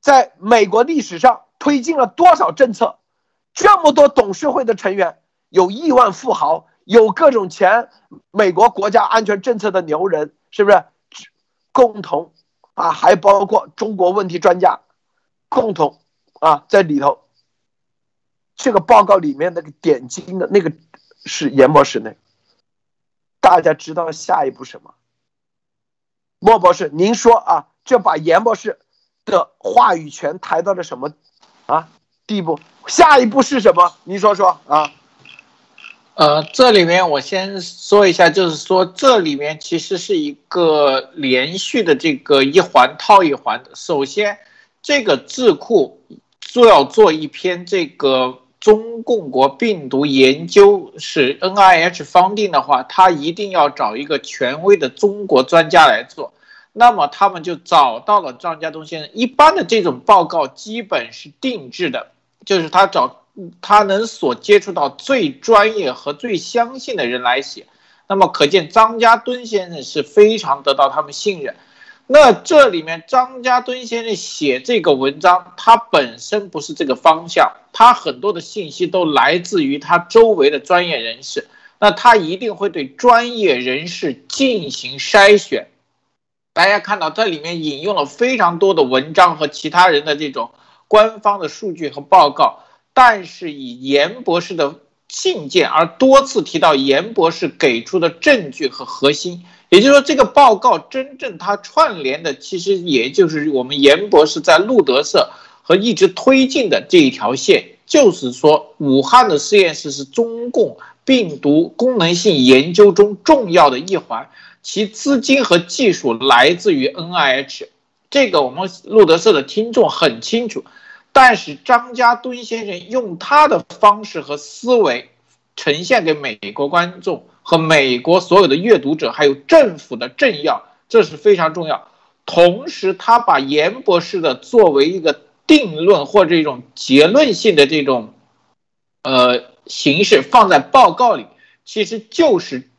在美国历史上推进了多少政策？”这么多董事会的成员，有亿万富豪，有各种前美国国家安全政策的牛人，是不是？共同啊，还包括中国问题专家，共同啊，在里头。这个报告里面那个点睛的那个是严博士那个，大家知道下一步什么？莫博士，您说啊，这把严博士的话语权抬到了什么啊？第一步，下一步是什么？你说说啊。这里面我先说一下，就是说这里面其实是一个连续的，这个一环套一环的。首先，这个智库就要做一篇这个中共国病毒研究是 NIH 方定的话，他一定要找一个权威的中国专家来做。那么他们就找到了张家敦先生。一般的这种报告基本是定制的，就是他能所接触到最专业和最相信的人来写。那么可见张家敦先生是非常得到他们信任。那这里面张家敦先生写这个文章，他本身不是这个方向，他很多的信息都来自于他周围的专业人士。那他一定会对专业人士进行筛选。大家看到这里面引用了非常多的文章和其他人的这种官方的数据和报告，但是以严博士的信件而多次提到严博士给出的证据和核心，也就是说这个报告真正它串联的其实也就是我们严博士在路德社和一直推进的这一条线，就是说武汉的实验室是中共病毒功能性研究中重要的一环，其资金和技术来自于 NIH， 这个我们路德社的听众很清楚。但是张家敦先生用他的方式和思维呈现给美国观众和美国所有的阅读者，还有政府的政要，这是非常重要。同时他把严博士的作为一个定论或者一种结论性的这种形式放在报告里，其实就是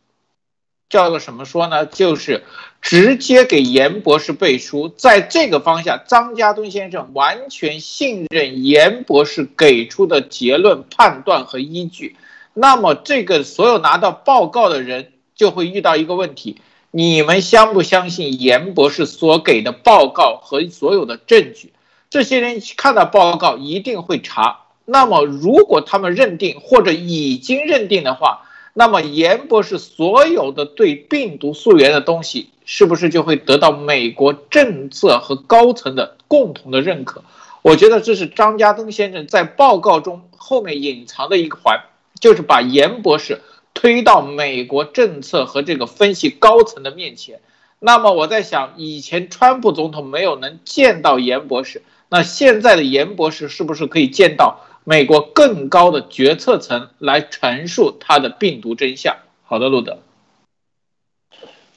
叫做什么说呢，就是直接给严博士背书。在这个方向，张家敦先生完全信任严博士给出的结论判断和依据。那么这个所有拿到报告的人就会遇到一个问题，你们相不相信严博士所给的报告和所有的证据？这些人看到报告一定会查，那么如果他们认定或者已经认定的话，那么严博士所有的对病毒溯源的东西是不是就会得到美国政策和高层的共同的认可？我觉得这是张家敦先生在报告中后面隐藏的一个环，就是把严博士推到美国政策和这个分析高层的面前。那么我在想，以前川普总统没有能见到严博士，那现在的严博士是不是可以见到美国更高的决策层来陈述他的病毒真相？好的，路德。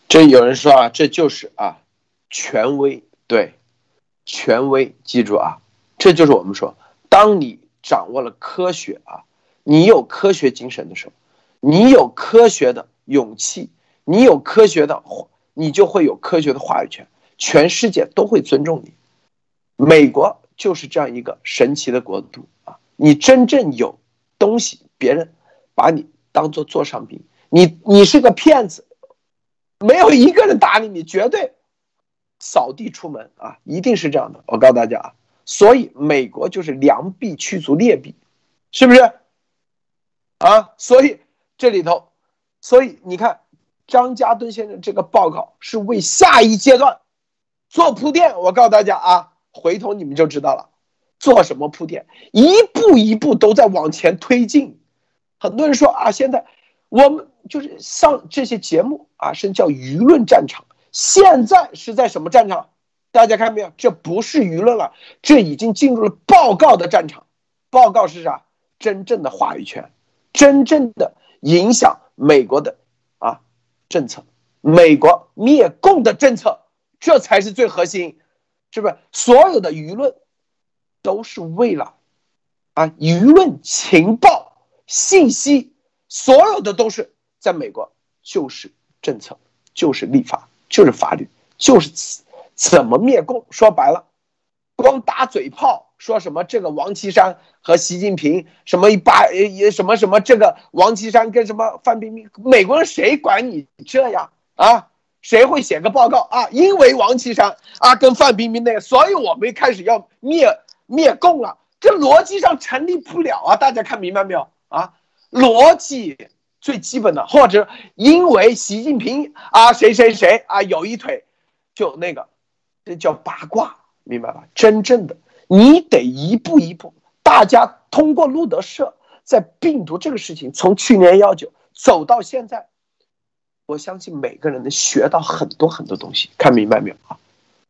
这有人说啊，这就是啊，权威，对，权威，记住啊，这就是我们说，当你掌握了科学啊，你有科学精神的时候，你有科学的勇气，你有科学的，你就会有科学的话语权，全世界都会尊重你。美国就是这样一个神奇的国度啊！你真正有东西，别人把你当做座上宾，你是个骗子，没有一个人打你，你绝对扫地出门啊！一定是这样的，我告诉大家啊！所以美国就是良币驱逐劣币，是不是？啊，所以。这里头，所以你看，张家敦先生这个报告是为下一阶段做铺垫。我告诉大家啊，回头你们就知道了，做什么铺垫，一步一步都在往前推进。很多人说啊，现在我们就是上这些节目啊，是叫舆论战场。现在是在什么战场？大家看没有？这不是舆论了，这已经进入了报告的战场。报告是啥？真正的话语权，真正的。影响美国的啊政策，美国灭共的政策，这才是最核心，是不是？所有的舆论都是为了啊舆论情报信息，所有的都是在美国就是政策，就是立法，就是法律，就是怎么灭共。说白了，光打嘴炮。说什么这个王岐山和习近平什么一把什么什么，这个王岐山跟什么范冰冰，美国人谁管你这样啊？谁会写个报告啊？因为王岐山啊跟范冰冰那个，所以我们开始要灭共了，这逻辑上成立不了啊！大家看明白没有啊？逻辑最基本的，或者因为习近平啊谁谁谁啊有一腿，就那个，这叫八卦，明白吧？真正的。你得一步一步，大家通过路德社在病毒这个事情，从去年1919走到现在，我相信每个人能学到很多很多东西。看明白没有啊？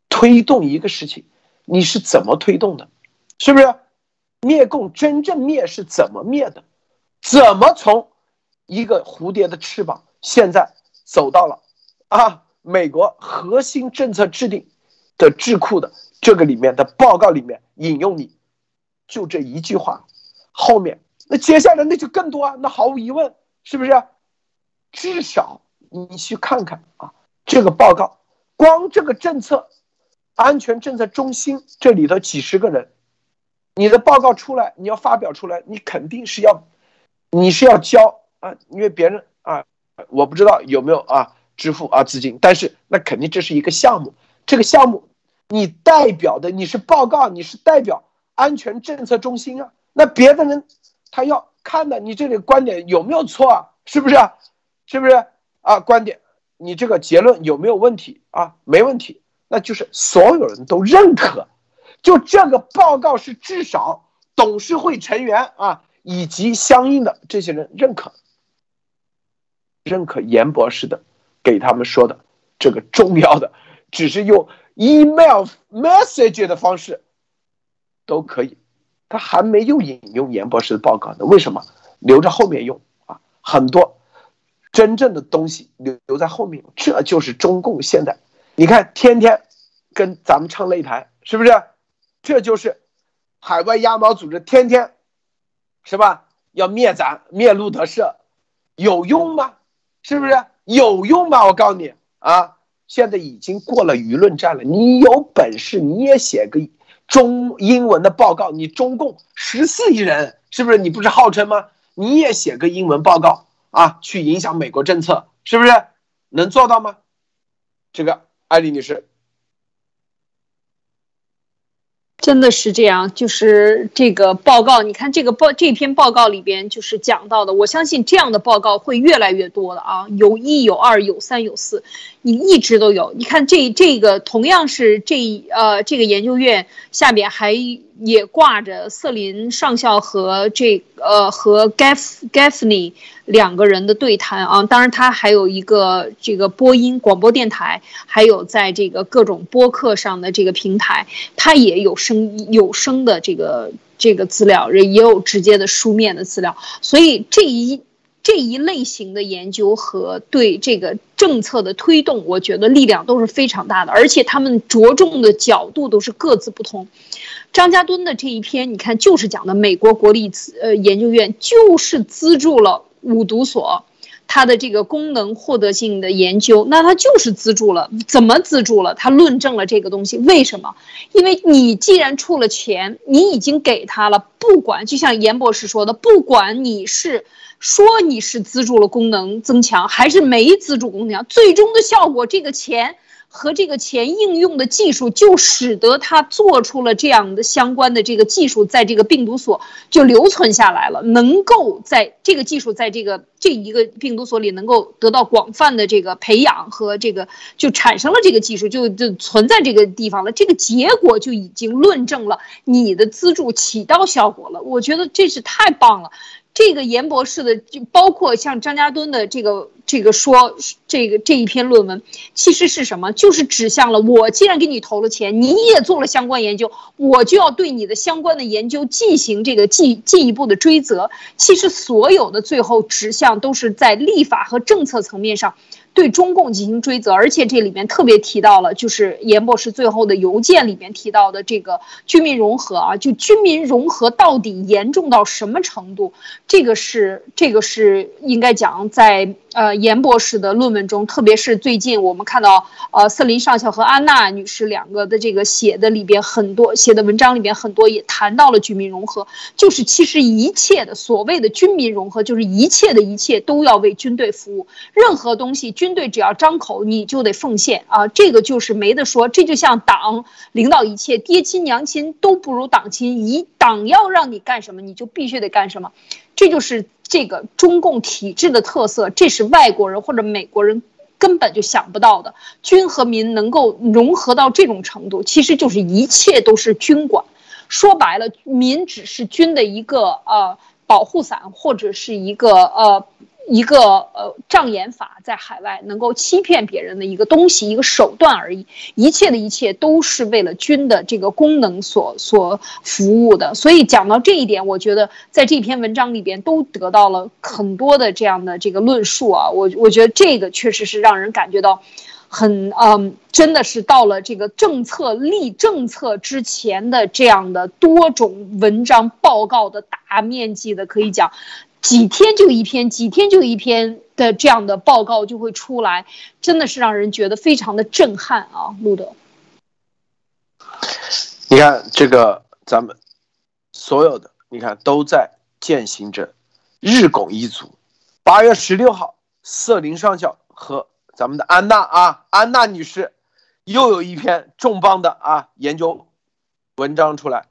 推动一个事情，你是怎么推动的？是不是？灭共真正灭是怎么灭的？怎么从一个蝴蝶的翅膀，现在走到了啊美国核心政策制定的智库的？这个里面的报告里面引用你，就这一句话，后面那接下来那就更多啊，那毫无疑问，是不是？至少你去看看啊，这个报告，光这个政策，安全政策中心这里头几十个人，你的报告出来，你要发表出来，你肯定是要，你是要交啊，因为别人啊，我不知道有没有啊支付啊资金，但是那肯定这是一个项目，这个项目。你代表的你是报告，你是代表安全政策中心啊。那别的人他要看的你这里观点有没有错啊？是不是啊？是不是啊？观点，你这个结论有没有问题啊？没问题，那就是所有人都认可。就这个报告是至少董事会成员啊以及相应的这些人认可严博士的给他们说的这个重要的，只是用 email message 的方式都可以，他还没有引用严博士的报告呢，为什么留着后面用啊？很多真正的东西留在后面用，这就是中共现在，你看天天跟咱们唱擂台，是不是？这就是海外鸭毛组织天天是吧？要灭咱灭路德社，有用吗？是不是有用吗？我告诉你啊，现在已经过了舆论战了。你有本事你也写个英文的报告，你中共14亿人是不是？你不是号称吗？你也写个英文报告啊，去影响美国政策，是不是能做到吗？这个艾丽女士。真的是这样，就是这个报告，你看这篇报告里边就是讲到的，我相信这样的报告会越来越多的啊，有一有二有三有四，你一直都有。你看这个同样是这个研究院下边还也挂着瑟林上校和和 Gaffney 两个人的对谈啊，当然他还有一个这个播音广播电台，还有在这个各种播客上的这个平台，他也有声的这个资料，也有直接的书面的资料，所以这一类型的研究和对这个政策的推动，我觉得力量都是非常大的，而且他们着重的角度都是各自不同。张家敦的这一篇，你看就是讲的美国国立研究院就是资助了五毒所，它的这个功能获得性的研究，那它就是资助了，怎么资助了？它论证了这个东西，为什么？因为你既然出了钱，你已经给他了，不管就像严博士说的，不管你是。说你是资助了功能增强，还是没资助功能增强，最终的效果，这个钱和这个钱应用的技术，就使得他做出了这样的相关的这个技术，在这个病毒所就留存下来了，能够在这个技术在这一个病毒所里能够得到广泛的这个培养和这个就产生了这个技术就存在这个地方了，这个结果就已经论证了你的资助起到效果了，我觉得这是太棒了。这个严博士的，就包括像张家敦的这个说这一篇论文，其实是什么？就是指向了我既然给你投了钱，你也做了相关研究，我就要对你的相关的研究进行这个进一步的追责。其实所有的最后指向都是在立法和政策层面上对中共进行追责，而且这里面特别提到了，就是严博士最后的邮件里面提到的这个居民融合啊，就居民融合到底严重到什么程度？这个是应该讲在严博士的论文中，特别是最近我们看到瑟林上校和安娜女士两个的这个写的文章里边很多也谈到了居民融合，就是其实一切的所谓的军民融合，就是一切都要为军队服务，任何东西军队只要张口你就得奉献啊，这个就是没得说，这就像党领导一切，爹亲娘亲都不如党亲，党要让你干什么你就必须得干什么，这就是这个中共体制的特色，这是外国人或者美国人根本就想不到的，军和民能够融合到这种程度，其实就是一切都是军管，说白了民只是军的一个保护伞，或者是一个障眼法，在海外能够欺骗别人的一个东西，一个手段而已，一切都是为了军的这个功能所服务的。所以讲到这一点，我觉得在这篇文章里边都得到了很多的这样的这个论述啊，我觉得这个确实是让人感觉到很真的是到了这个政策之前的这样的多种文章报告的大面积的，可以讲几天就一篇的这样的报告就会出来，真的是让人觉得非常的震撼啊，路德。你看这个咱们所有的，你看都在践行着日拱一卒。8月16号，瑟林上校和咱们的安娜女士又有一篇重磅的研究文章出来，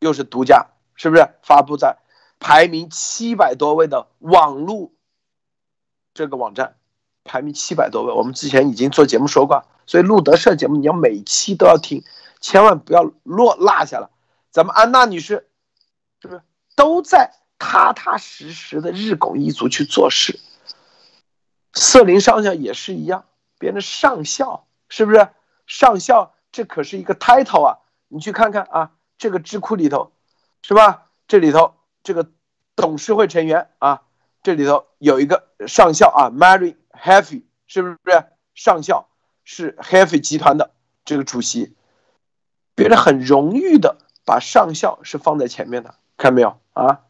又是独家，是不是发布在？排名700多位的网络这个网站，排名700多位，我们之前已经做节目说过，所以路德社节目你要每期都要听，千万不要落落下了。咱们安娜女士对不对？都在踏踏实实的日拱一卒去做事。瑟林上校也是一样，别人上校是不是？上校这可是一个 title 啊！你去看看啊，这个智库里头，是吧？这里头这个董事会成员啊，这里头有一个上校啊 ，Mary Heffey 是不是？上校是 Heffey 集团的这个主席，别人很荣誉的把上校是放在前面的，看没有啊？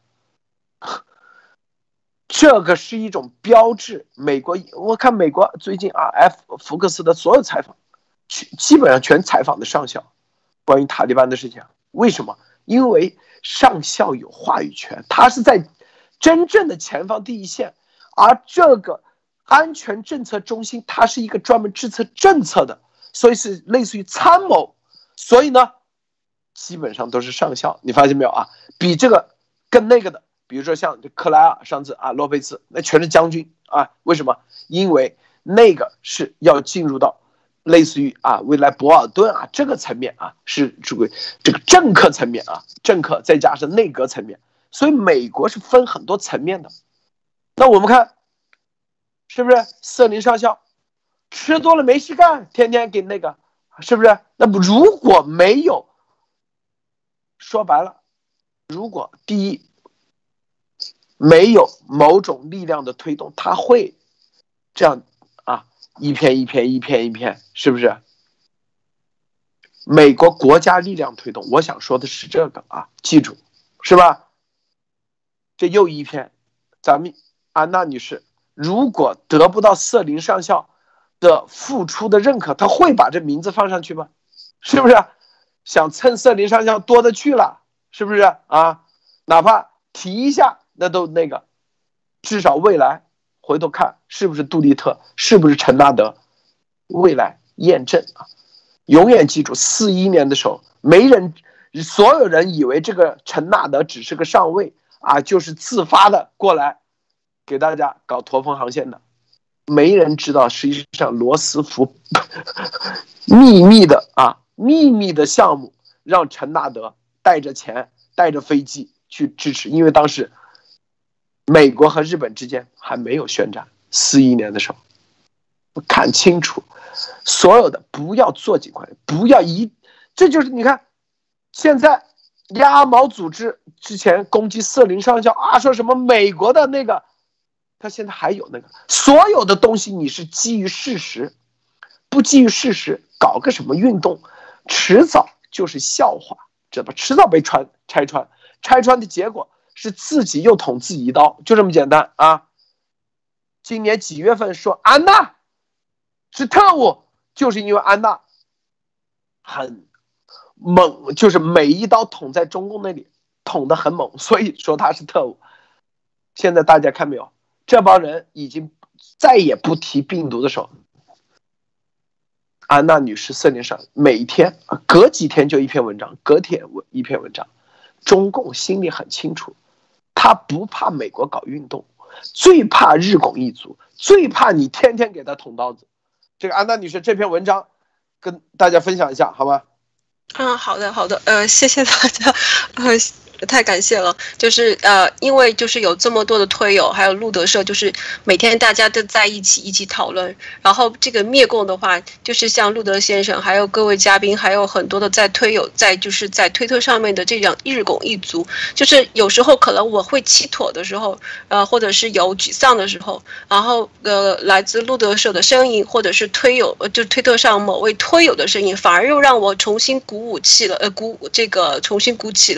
这个是一种标志。美国，我看美国最近啊 福克斯的所有采访，基本上全采访的上校，关于塔利班的事情。为什么？因为上校有话语权，他是在真正的前方第一线，而这个安全政策中心，它是一个专门制策政策的，所以是类似于参谋，所以呢，基本上都是上校。你发现没有啊？比这个更那个的。比如说像克莱尔上次啊，洛佩兹那全是将军啊，为什么？因为那个是要进入到类似于啊未来博尔顿啊这个层面啊，是这个政客层面啊，政客再加上内阁层面，所以美国是分很多层面的。那我们看，是不是瑟林上校吃多了没事干，天天给那个，是不是？那么如果没有，说白了，如果第一，没有某种力量的推动，他会这样啊，一片，是不是？美国国家力量推动，我想说的是这个啊，记住，是吧？这又一片，咱们安娜女士，如果得不到瑟林上校的付出的认可，他会把这名字放上去吗？是不是？想蹭瑟林上校多的去了，是不是啊？哪怕提一下。那都那个，至少未来回头看是不是杜立特，是不是陈纳德，未来验证啊！永远记住，41年的时候，所有人以为这个陈纳德只是个上尉啊，就是自发的过来给大家搞驼峰航线的，没人知道实际上罗斯福秘密的项目，让陈纳德带着钱带着飞机去支持，因为当时。美国和日本之间还没有宣战，41年的时候，看清楚，所有的不要坐井观天，不要这就是你看，现在鸭毛组织之前攻击瑟林上校啊，说什么美国的那个，他现在还有那个，所有的东西你是基于事实，不基于事实搞个什么运动，迟早就是笑话，知道吧？迟早被拆穿的结果。是自己又捅自己一刀，就这么简单啊！今年几月份说安娜是特务，就是因为安娜很猛，就是每一刀捅在中共那里捅得很猛，所以说她是特务。现在大家看没有，这帮人已经再也不提病毒的时候，安娜女士瑟林上每天隔几天就一篇文章，隔天一篇文章。中共心里很清楚，他不怕美国搞运动，最怕日拱一卒，最怕你天天给他捅刀子。这个安娜女士这篇文章跟大家分享一下好吗？嗯，好的，谢谢大家，太感谢了。就是因为就是有这么多的推友，还有路德社，就是每天大家都在一起讨论。然后这个灭共的话，就是像路德先生，还有各位嘉宾，还有很多的在推友在推特上面的这样日拱一卒，就是有时候可能我会气妥的时候，或者是有沮丧的时候，然后来自路德社的声音，或者是推友就推特上某位推友的声音，反而又让我重新鼓起了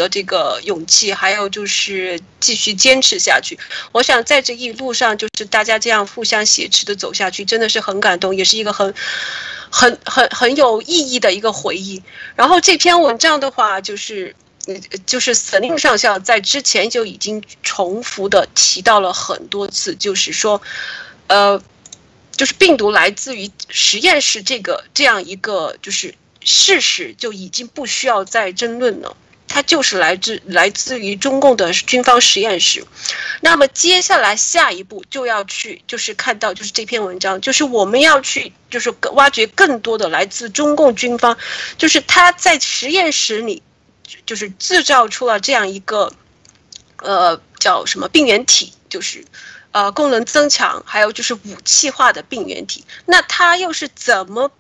这个。勇气，还有就是继续坚持下去。我想在这一路上，就是大家这样互相挟持的走下去，真的是很感动，也是一个很有意义的一个回忆。然后这篇文章的话，就是瑟林上校在之前就已经重复的提到了很多次，就是说，就是病毒来自于实验室这样一个就是事实，就已经不需要再争论了。它就是来自于中共的军方实验室，那么接下来下一步就要去，就是看到就是这篇文章，就是我们要去就是挖掘更多的来自中共军方，就是他在实验室里就是制造出了这样一个叫什么病原体，就是功能增强，还有就是武器化的病原体。那它又是怎么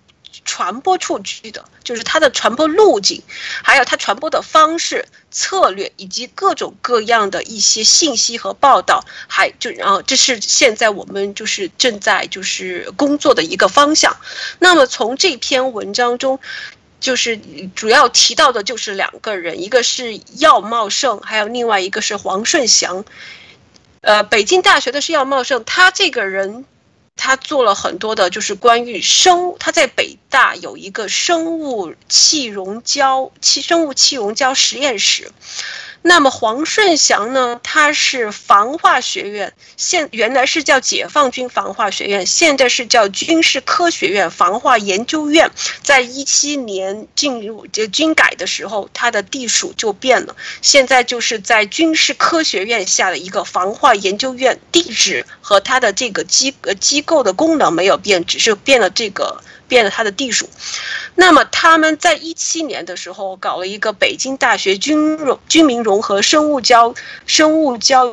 传播出去的？就是它的传播路径，还有它传播的方式、策略，以及各种各样的一些信息和报道，还就然后这是现在我们就是正在就是工作的一个方向。那么从这篇文章中，就是主要提到的就是两个人，一个是药茂盛，还有另外一个是黄顺祥。北京大学的是药茂盛，他这个人。他做了很多的，就是关于生物。他在北大有一个生物气溶胶实验室。那么黄顺祥呢？他是防化学院，原来是叫解放军防化学院，现在是叫军事科学院防化研究院。在17年进入军改的时候，它的地属就变了，现在就是在军事科学院下的一个防化研究院，地址和它的这个机构的功能没有变，只是变了它的地属。那么他们在17年的时候搞了一个北京大学军民融合生物胶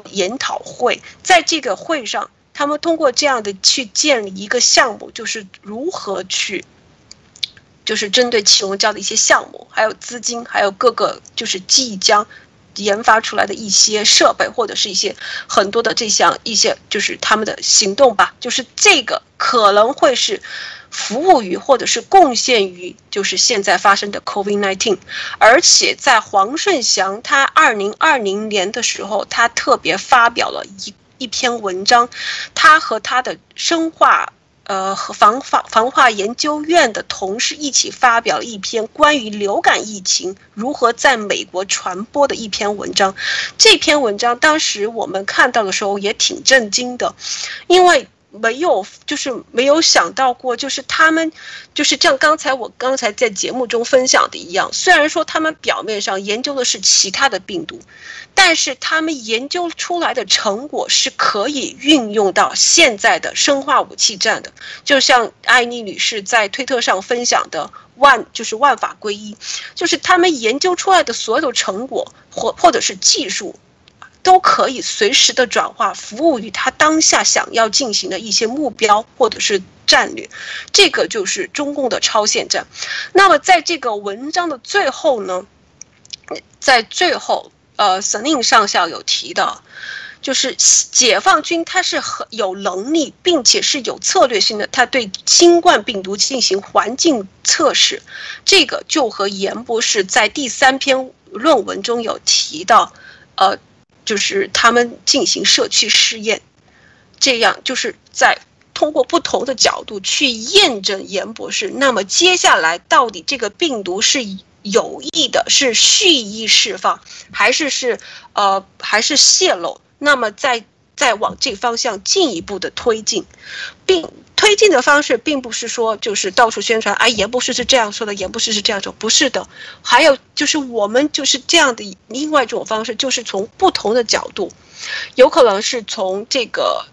研讨会，在这个会上，他们通过这样的去建立一个项目，就是如何去，就是针对气溶胶的一些项目，还有资金，还有各个就是即将研发出来的一些设备，或者是一些很多的这项一些就是他们的行动吧，就是这个可能会是服务于或者是贡献于就是现在发生的 COVID-19。 而且在黄顺祥他2020年的时候，他特别发表了一篇文章，他和他的生化和防化研究院的同事一起发表了一篇关于流感疫情如何在美国传播的一篇文章。这篇文章当时我们看到的时候也挺震惊的，因为没有想到过，就是他们就是像我刚才在节目中分享的一样，虽然说他们表面上研究的是其他的病毒，但是他们研究出来的成果是可以运用到现在的生化武器战的。就像艾妮女士在推特上分享的就是万法归一，就是他们研究出来的所有成果或者是技术，都可以随时的转化，服务于他当下想要进行的一些目标或者是战略。这个就是中共的超限战。那么在这个文章的最后呢，在最后Selin 上校有提到，就是解放军他是很有能力并且是有策略性的，他对新冠病毒进行环境测试。这个就和严博士在第3篇论文中有提到，就是他们进行社区试验，这样就是在通过不同的角度去验证严博士。那么接下来到底这个病毒是有意的，是蓄意释放，还是泄露？那么再往这方向进一步的推进，并推进的方式并不是说就是到处宣传，严博士是这样说的，严博士是这样说，不是的。还有就是我们就是这样的另外一种方式，就是从不同的角度，有可能是从这个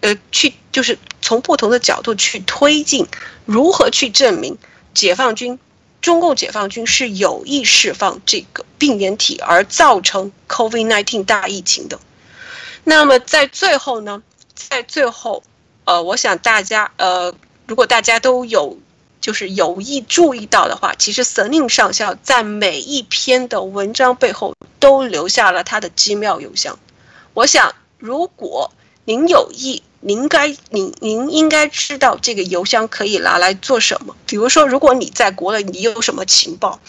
就是从不同的角度去推进，如何去证明中共解放军是有意释放这个病原体而造成 COVID-19 大疫情的。那么在最后呢，我想大家如果大家都有就是有意注意到的话，其实Selin上校在每一篇的文章背后都留下了他的Gmail邮箱。我想如果您有意，您应该知道这个邮箱可以拿来做什么。比如说如果你在国内，你有什么情报，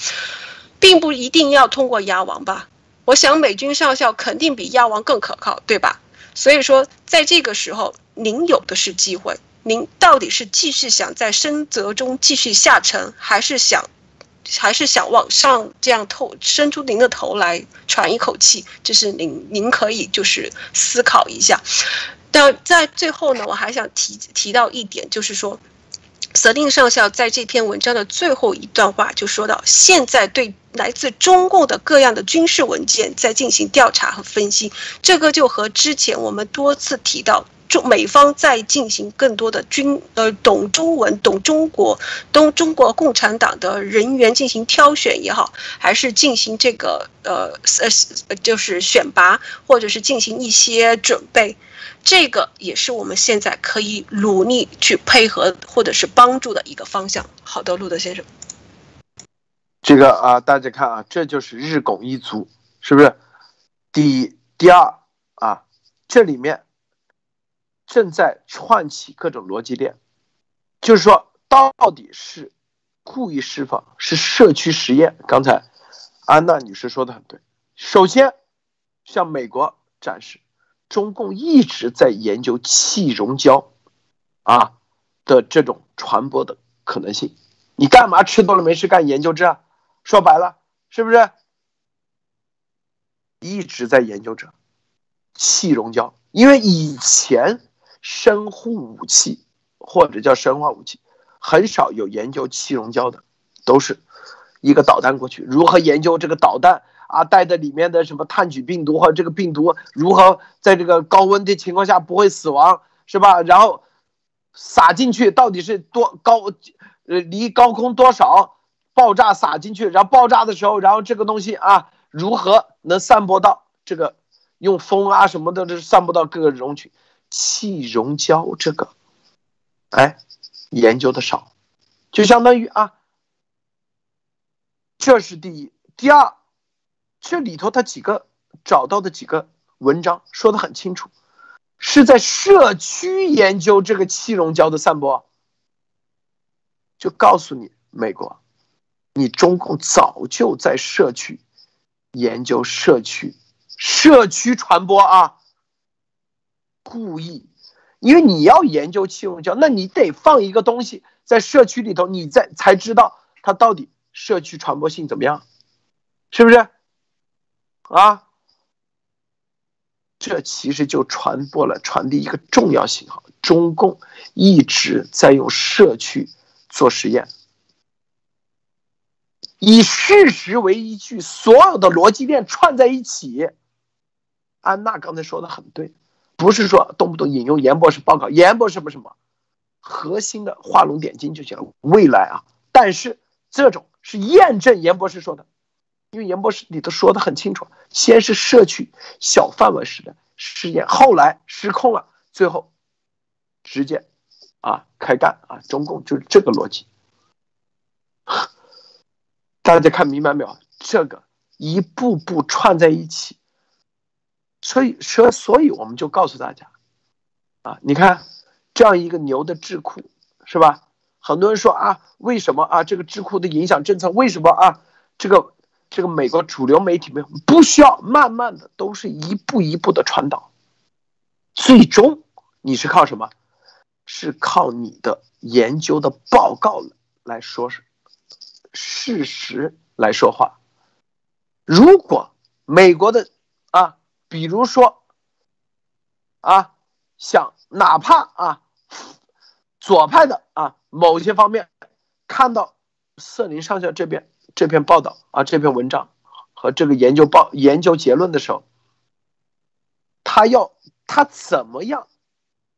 并不一定要通过鸭王吧。我想美军上校肯定比鸭王更可靠，对吧？所以说在这个时候您有的是机会，您到底是继续想在深泽中继续下沉，还是想往上这样伸出您的头来喘一口气，这是您可以就是思考一下。但在最后呢，我还想提到一点，就是说Selin 上校在这篇文章的最后一段话就说到，现在对来自中共的各样的军事文件在进行调查和分析，这个就和之前我们多次提到美方在进行更多的懂中文、懂中国、懂中国共产党的人员进行挑选也好，还是进行这个就是选拔，或者是进行一些准备，这个也是我们现在可以努力去配合或者是帮助的一个方向。好的，路德先生，这个啊，大家看啊，这就是日拱一卒，是不是？第二啊，这里面正在串起各种逻辑链，就是说到底是故意释放，是社区实验。刚才安娜女士说的很对，首先向美国展示，中共一直在研究气溶胶啊的这种传播的可能性。你干嘛吃多了没事干研究这啊？说白了，是不是一直在研究这气溶胶？因为以前生物武器或者叫生化武器很少有研究气溶胶的，都是一个导弹过去如何研究这个导弹啊带的里面的什么炭疽病毒，或者这个病毒如何在这个高温的情况下不会死亡，是吧？然后撒进去到底是多高，离高空多少，爆炸撒进去，然后爆炸的时候，然后这个东西啊如何能散播到这个，用风啊什么的，这散布到各个溶群，气溶胶这个，哎，研究的少，就相当于啊，这是第一。第二，这里头他找到的几个文章说的很清楚，是在社区研究这个气溶胶的散播，就告诉你美国，你中共早就在社区研究社区传播啊，故意，因为你要研究气溶胶，那你得放一个东西在社区里头，你才知道它到底社区传播性怎么样，是不是？啊，这其实就传递一个重要信号，中共一直在用社区做实验，以事实为依据，所有的逻辑链串在一起。安娜刚才说的很对，不是说动不动引用严博士报告，严博士什么什么，核心的画龙点睛就行了。未来啊，但是这种是验证严博士说的，因为严博士里头说的很清楚，先是社区小范围式的试验，后来失控了，最后直接啊开干啊，中共就是这个逻辑。大家看明白没有？这个一步步串在一起，所以我们就告诉大家，啊，你看这样一个牛的智库，是吧？很多人说啊，为什么啊这个智库的影响政策？为什么啊这个美国主流媒体没有？不需要，慢慢的都是一步一步的传导，最终你是靠什么？是靠你的研究的报告来说是。事实来说话，如果美国的啊，比如说啊，想哪怕啊左派的啊某些方面看到瑟林上校这篇报道啊这篇文章和这个研究结论的时候，他怎么样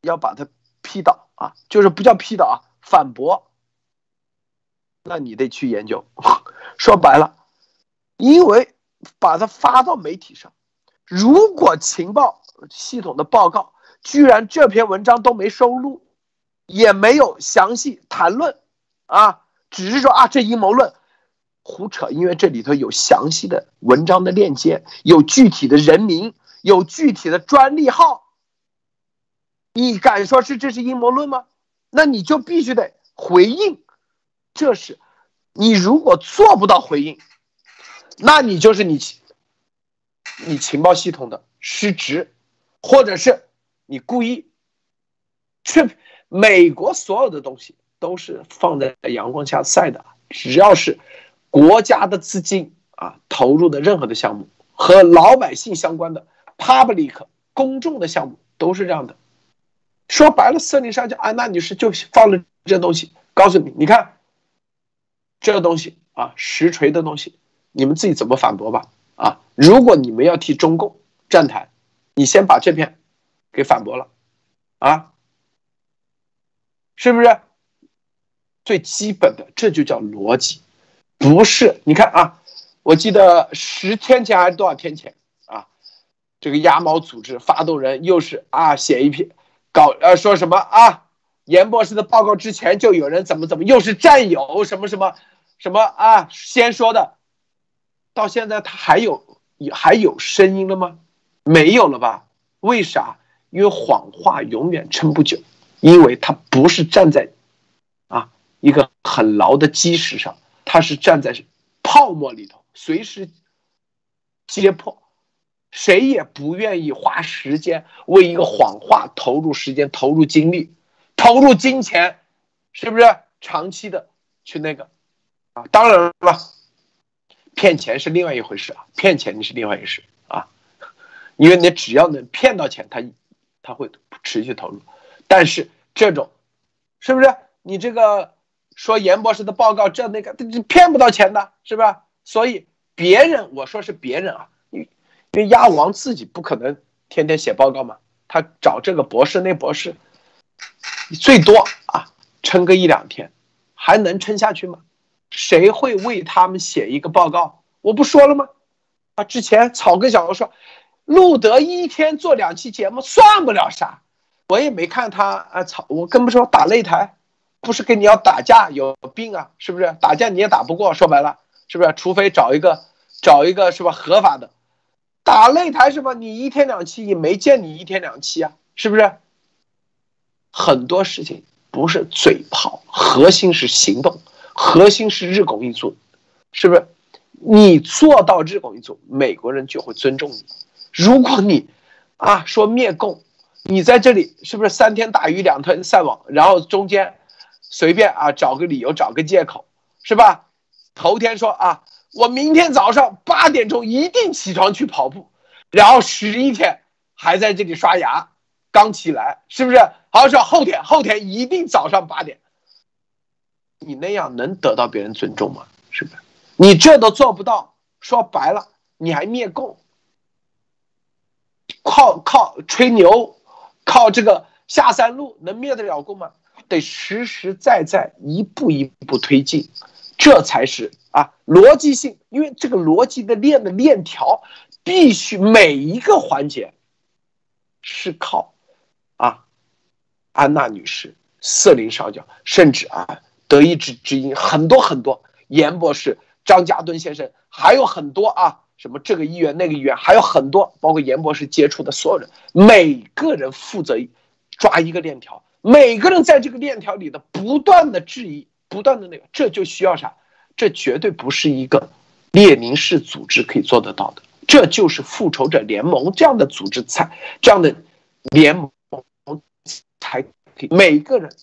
要把它批倒啊，就是不叫批倒啊，反驳。那你得去研究，说白了，因为把它发到媒体上，如果情报系统的报告居然这篇文章都没收录，也没有详细谈论啊，只是说啊这阴谋论胡扯，因为这里头有详细的文章的链接，有具体的人名，有具体的专利号，你敢说这是阴谋论吗？那你就必须得回应。这是你如果做不到回应，那你就是你情报系统的失职，或者是你故意。去美国所有的东西都是放在阳光下晒的，只要是国家的资金啊投入的任何的项目和老百姓相关的 public 公众的项目都是这样的。说白了，瑟林上校安娜女士就放了这东西，告诉你，你看。这个东西啊，实锤的东西，你们自己怎么反驳吧？啊，如果你们要替中共站台，你先把这篇给反驳了，啊，是不是？最基本的，这就叫逻辑，不是？你看啊，我记得10天前还是多少天前啊，这个鸭毛组织发动人又是啊写一篇搞说什么啊，严博士的报告之前就有人怎么怎么，又是战友什么什么什么啊先说的，到现在他还有声音了吗？没有了吧？为啥？因为谎话永远撑不久，因为他不是站在一个很牢的基石上，它是站在泡沫里头，随时揭破。谁也不愿意花时间为一个谎话投入时间、投入精力、投入金钱，是不是？长期的去那个啊，当然了，骗钱是另外一回事啊，骗钱是另外一回事啊，因为你只要能骗到钱，他会持续投入。但是这种是不是你这个？说严博士的报告这那个骗不到钱的，是吧？所以别人，我说是别人啊，因为鸭王自己不可能天天写报告嘛，他找这个博士那博士，最多啊撑个1-2天，还能撑下去吗？谁会为他们写一个报告？我不说了吗？啊，之前草根小猴说，路德1天做2期节目算不了啥，我也没看他啊草，我跟不上打擂台。不是跟你要打架有病啊，是不是？打架你也打不过，说白了，是不是？除非找一个是吧合法的，打擂台是吧？你1天2期也没见你1天2期啊，是不是？很多事情不是嘴炮，核心是行动，核心是日拱一卒，是不是？你做到日拱一卒，美国人就会尊重你。如果你啊说灭共，你在这里是不是3天打鱼2天晒网，然后中间。随便啊，找个理由，找个借口，是吧？头天说啊，我明天早上8点钟一定起床去跑步，然后11天还在这里刷牙，刚起来，是不是？好，说后天一定早上8点，你那样能得到别人尊重吗？是不是？你这都做不到，说白了，你还灭共，靠吹牛，靠这个下三路能灭得了共吗？得实实在在一步一步推进，这才是啊逻辑性。因为这个逻辑的链条，必须每一个环节是靠啊安娜女士、40少将，甚至啊德意志之音很多严博士、张家敦先生，还有很多啊什么这个议员那个议员，还有很多包括严博士接触的所有人，每个人负责抓一个链条。每个人在这个链条里的不断的质疑，不断的那个，这就需要啥？这绝对不是一个列宁式组织可以做得到的，这就是复仇者联盟这样的组织才，这样的联盟才可以。每个人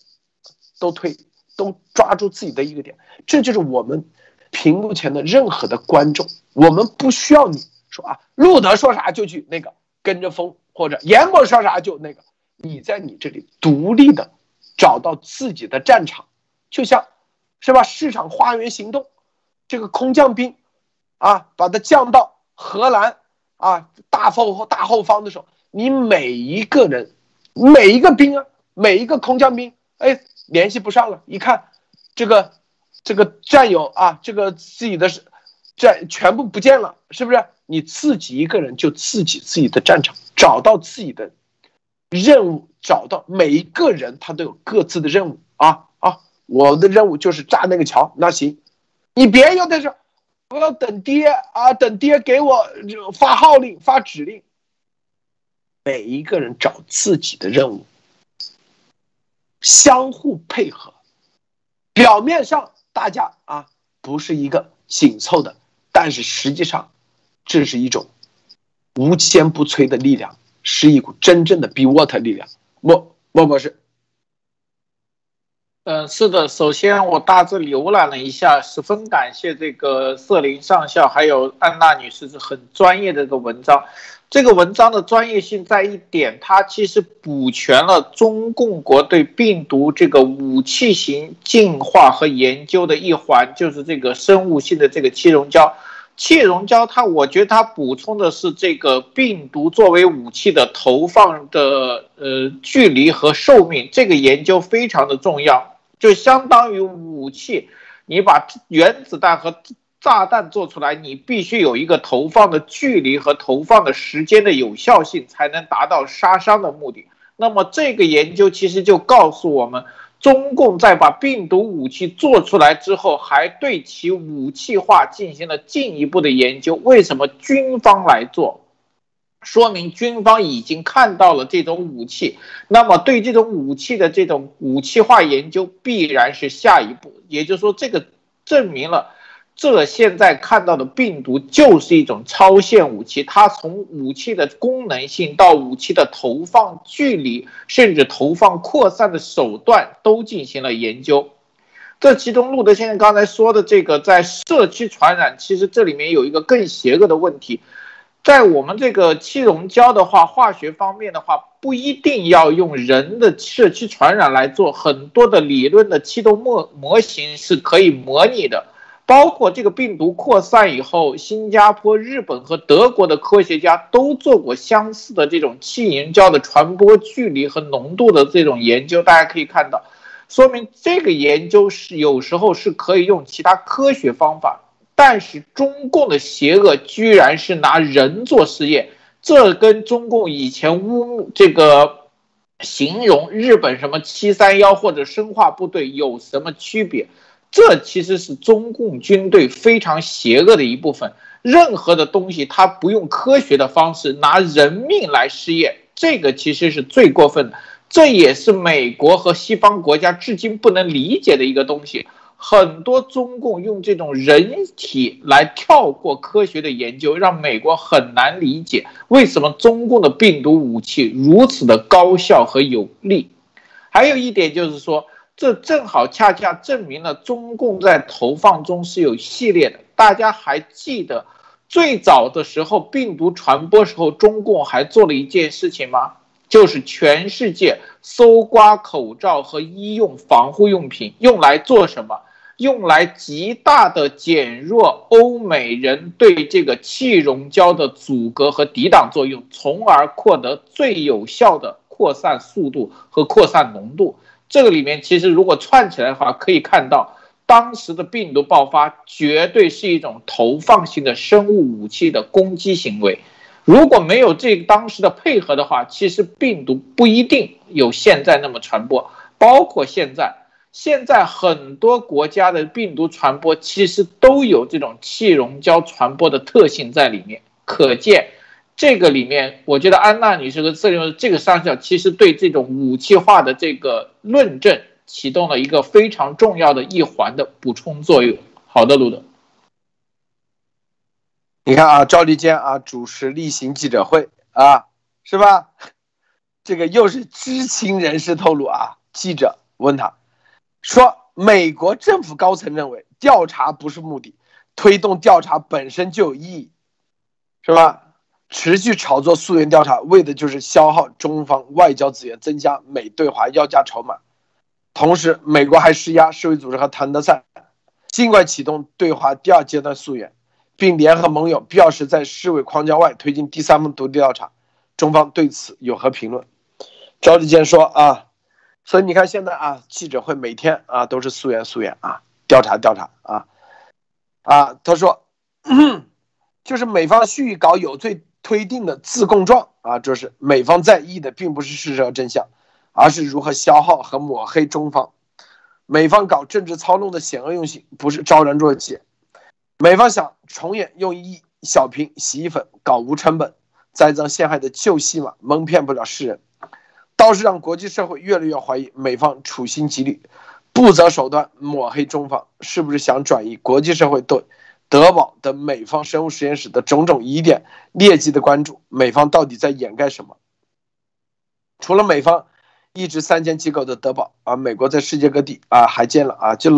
都抓住自己的一个点，这就是我们屏幕前的任何的观众，我们不需要你说啊，路德说啥就去那个跟着风，或者严博说啥就那个。你在你这里独立的找到自己的战场，就像是吧？市场花园行动，这个空降兵啊，把它降到荷兰啊大后方的时候，你每一个人、每一个兵啊、每一个空降兵，哎，联系不上了，一看这个战友啊，这个自己的战全部不见了，是不是？你自己一个人就自己的战场，找到自己的。任务找到每一个人，他都有各自的任务啊！我的任务就是炸那个桥，那行，你别又在这，我要等爹啊，等爹给我发号令、发指令。每一个人找自己的任务，相互配合。表面上大家啊不是一个紧凑的，但是实际上，这是一种无坚不摧的力量。是一股真正的 be water 力量，莫博士。是的，首先我大致浏览了一下，十分感谢这个瑟林上校还有安娜女士是很专业的一个文章。这个文章的专业性在一点，它其实补全了中共国对病毒这个武器型进化和研究的一环，就是这个生物性的这个气溶胶。气溶胶它，我觉得它补充的是这个病毒作为武器的投放的距离和寿命，这个研究非常的重要，就相当于武器，你把原子弹和炸弹做出来，你必须有一个投放的距离和投放的时间的有效性，才能达到杀伤的目的。那么这个研究其实就告诉我们，中共在把病毒武器做出来之后，还对其武器化进行了进一步的研究。为什么军方来做？说明军方已经看到了这种武器，那么对这种武器的这种武器化研究必然是下一步。也就是说，这个证明了这现在看到的病毒就是一种超限武器，它从武器的功能性到武器的投放距离，甚至投放扩散的手段都进行了研究。这其中路德先生刚才说的这个在社区传染，其实这里面有一个更邪恶的问题，在我们这个气溶胶的话，化学方面的话，不一定要用人的社区传染来做，很多的理论的气动模型是可以模拟的。包括这个病毒扩散以后，新加坡、日本和德国的科学家都做过相似的这种气溶胶的传播距离和浓度的这种研究，大家可以看到，说明这个研究是有时候是可以用其他科学方法，但是中共的邪恶居然是拿人做实验，这跟中共以前这个形容日本什么731或者生化部队有什么区别？这其实是中共军队非常邪恶的一部分，任何的东西它不用科学的方式，拿人命来试验，这个其实是最过分的，这也是美国和西方国家至今不能理解的一个东西。很多中共用这种人体来跳过科学的研究，让美国很难理解为什么中共的病毒武器如此的高效和有力。还有一点就是说，这正好恰恰证明了中共在投放中是有系列的。大家还记得最早的时候病毒传播时候，中共还做了一件事情吗？就是全世界搜刮口罩和医用防护用品，用来做什么？用来极大的减弱欧美人对这个气溶胶的阻隔和抵挡作用，从而获得最有效的扩散速度和扩散浓度。这个里面其实如果串起来的话，可以看到当时的病毒爆发绝对是一种投放性的生物武器的攻击行为。如果没有这当时的配合的话，其实病毒不一定有现在那么传播。包括现在很多国家的病毒传播其实都有这种气溶胶传播的特性在里面。可见这个里面，我觉得安娜女士和这个上校其实对这种武器化的这个论证启动了一个非常重要的一环的补充作用。好的，路德。你看啊，赵立坚啊主持例行记者会啊，是吧？这个又是知情人士透露啊，记者问他说，美国政府高层认为调查不是目的，推动调查本身就有意义，是吧？持续炒作溯源调查，为的就是消耗中方外交资源，增加美对华要价筹码。同时，美国还施压世卫组织和谭德赛尽快启动对华第二阶段溯源，并联合盟友必要时在世卫框架外推进第三方独立调查。中方对此有何评论？赵立坚说啊，所以你看现在啊，记者会每天啊都是溯源啊，调查啊，他说就是美方蓄意搞有罪推定的自供状啊，这是美方在意的，并不是事实和真相，而是如何消耗和抹黑中方。美方搞政治操弄的险恶用心，不是昭然若揭。美方想重演用一小瓶洗衣粉搞无成本栽赃陷害的旧戏码，蒙骗不了世人，倒是让国际社会越来越怀疑美方处心积虑、不择手段抹黑中方，是不是想转移国际社会对德宝等美方生物实验室的种种疑点劣迹的关注？美方到底在掩盖什么？除了美方一直3000机构的德宝啊，美国在世界各地啊还建了啊，就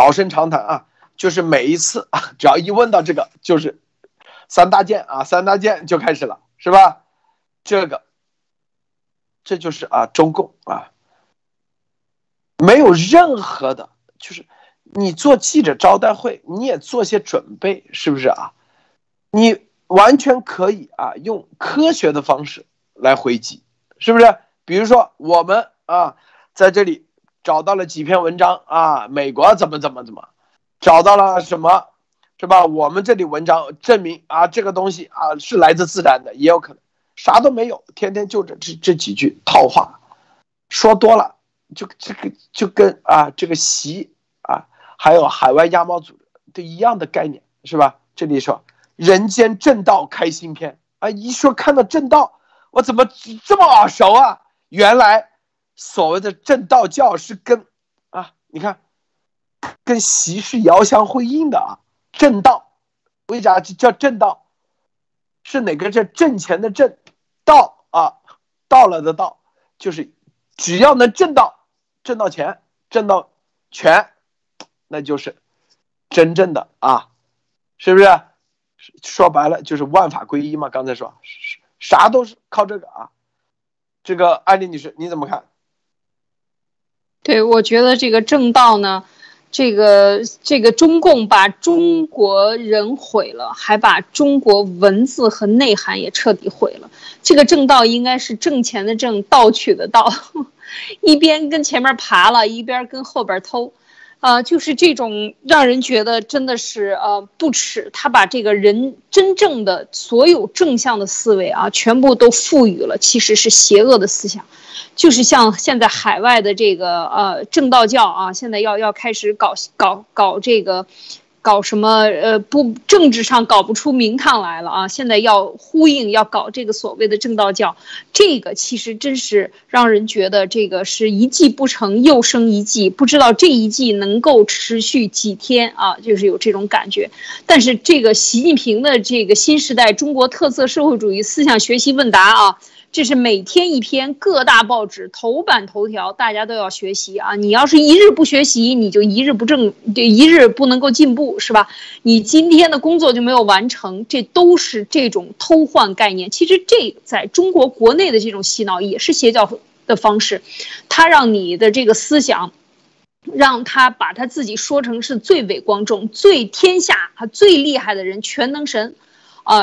老生常谈啊，就是每一次啊，只要一问到这个，就是三大件就开始了，是吧？这就是啊中共啊，没有任何的，就是你做记者招待会，你也做些准备，是不是啊？你完全可以啊，用科学的方式来回击，是不是？比如说我们啊，在这里找到了几篇文章啊，美国怎么，找到了什么，是吧？我们这里文章证明啊，这个东西啊是来自自然的，也有可能啥都没有，天天就这几句套话，说多了就跟啊这个习啊，还有海外鸭毛组织都一样的概念，是吧？这里说人间正道开新篇啊，一说看到正道，我怎么这么耳熟啊？原来所谓的正道教是跟啊，你看跟习是遥相辉映的啊。正道为啥叫正道？是哪个？这挣钱的挣，道啊，到了的道，就是只要能挣到，挣到钱，挣到权，那就是真正的啊，是不是？说白了就是万法归一嘛。刚才说啥都是靠这个啊。这个安妮女士你怎么看？对，我觉得这个正道呢，这个中共把中国人毁了，还把中国文字和内涵也彻底毁了。这个正道应该是挣钱的挣，盗取的盗，一边跟前面爬了，一边跟后边偷，就是这种让人觉得真的是不耻。他把这个人真正的所有正向的思维啊，全部都赋予了其实是邪恶的思想。就是像现在海外的这个正道教啊，现在要开始搞这个，搞什么不政治上搞不出名堂来了啊！现在要呼应要搞这个所谓的正道教，这个其实真是让人觉得这个是一计不成又生一计，不知道这一计能够持续几天啊！就是有这种感觉。但是这个习近平的这个新时代中国特色社会主义思想学习问答啊，这是每天一篇，各大报纸头版头条，大家都要学习啊！你要是一日不学习，你就一日不能够进步，是吧？你今天的工作就没有完成，这都是这种偷换概念。其实这在中国国内的这种洗脑也是邪教的方式，它让你的这个思想，让他把他自己说成是最伟光正、最天下、最厉害的人，全能神。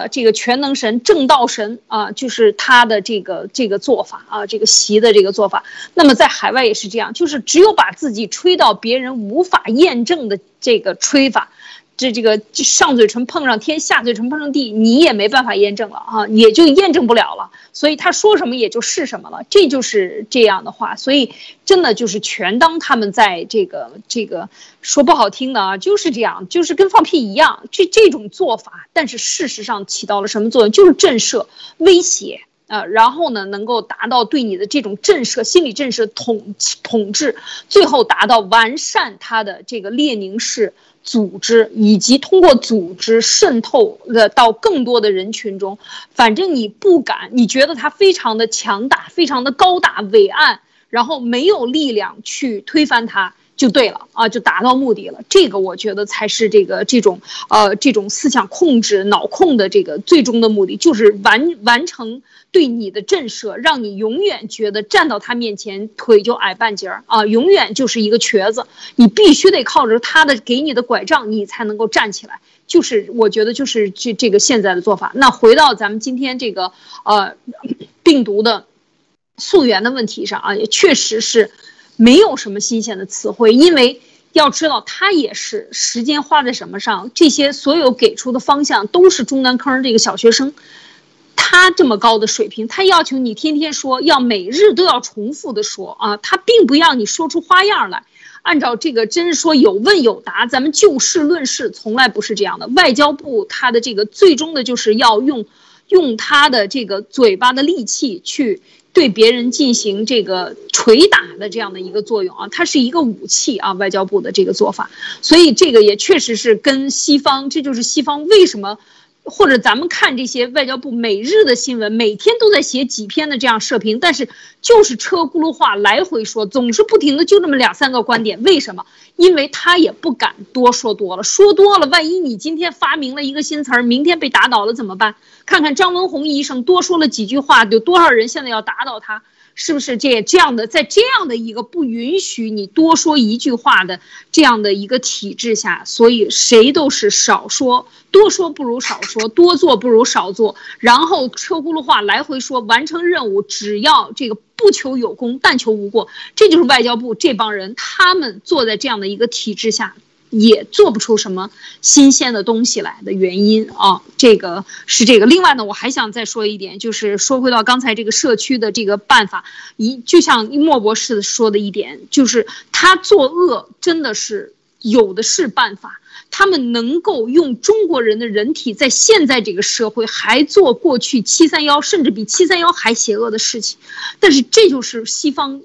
这个全能神、正道神啊，就是他的这个做法啊，这个习的这个做法。那么在海外也是这样，就是只有把自己吹到别人无法验证的这个吹法，这个上嘴唇碰上天，下嘴唇碰上地，你也没办法验证了啊，也就验证不了了。所以他说什么也就是什么了，这就是这样的话。所以真的就是全当他们在这个说不好听的啊，就是这样，就是跟放屁一样，这种做法。但是事实上起到了什么作用？就是震慑、威胁。然后呢，能够达到对你的这种震慑、心理震慑、统治，最后达到完善他的这个列宁式组织，以及通过组织渗透到更多的人群中。反正你不敢，你觉得他非常的强大、非常的高大伟岸，然后没有力量去推翻他。就对了啊，就达到目的了。这个我觉得才是这种思想控制、脑控的这个最终的目的，就是完成对你的震慑，让你永远觉得站到他面前腿就矮半截儿啊，永远就是一个瘸子。你必须得靠着他的给你的拐杖，你才能够站起来。就是我觉得就是这个现在的做法。那回到咱们今天这个病毒的溯源的问题上啊，也确实是。没有什么新鲜的词汇，因为要知道它也是时间花在什么上，这些所有给出的方向都是中南坑这个小学生，他这么高的水平，他要求你天天说，要每日都要重复的说啊，他并不让你说出花样来。按照这个真是说有问有答，咱们就事论事从来不是这样的。外交部他的这个最终的就是要用他的这个嘴巴的力气去对别人进行这个捶打的这样的一个作用啊，它是一个武器啊，外交部的这个做法。所以这个也确实是跟西方，这就是西方为什么，或者咱们看这些外交部每日的新闻，每天都在写几篇的这样社评，但是就是车轱辘话来回说，总是不停的就这么两三个观点。为什么？因为他也不敢多说了，说多了，万一你今天发明了一个新词儿，明天被打倒了怎么办？看看张文宏医生多说了几句话，有多少人现在要打倒他？是不是这样的，在这样的一个不允许你多说一句话的这样的一个体制下，所以谁都是少说，多说不如少说，多做不如少做，然后车轱辘话来回说，完成任务只要这个不求有功，但求无过。这就是外交部这帮人，他们坐在这样的一个体制下，也做不出什么新鲜的东西来的原因啊，这个是这个。另外呢，我还想再说一点，就是说回到刚才这个社区的这个办法，就像莫博士说的一点，就是他作恶真的是有的是办法。他们能够用中国人的人体在现在这个社会还做过去731甚至比731还邪恶的事情，但是这就是西方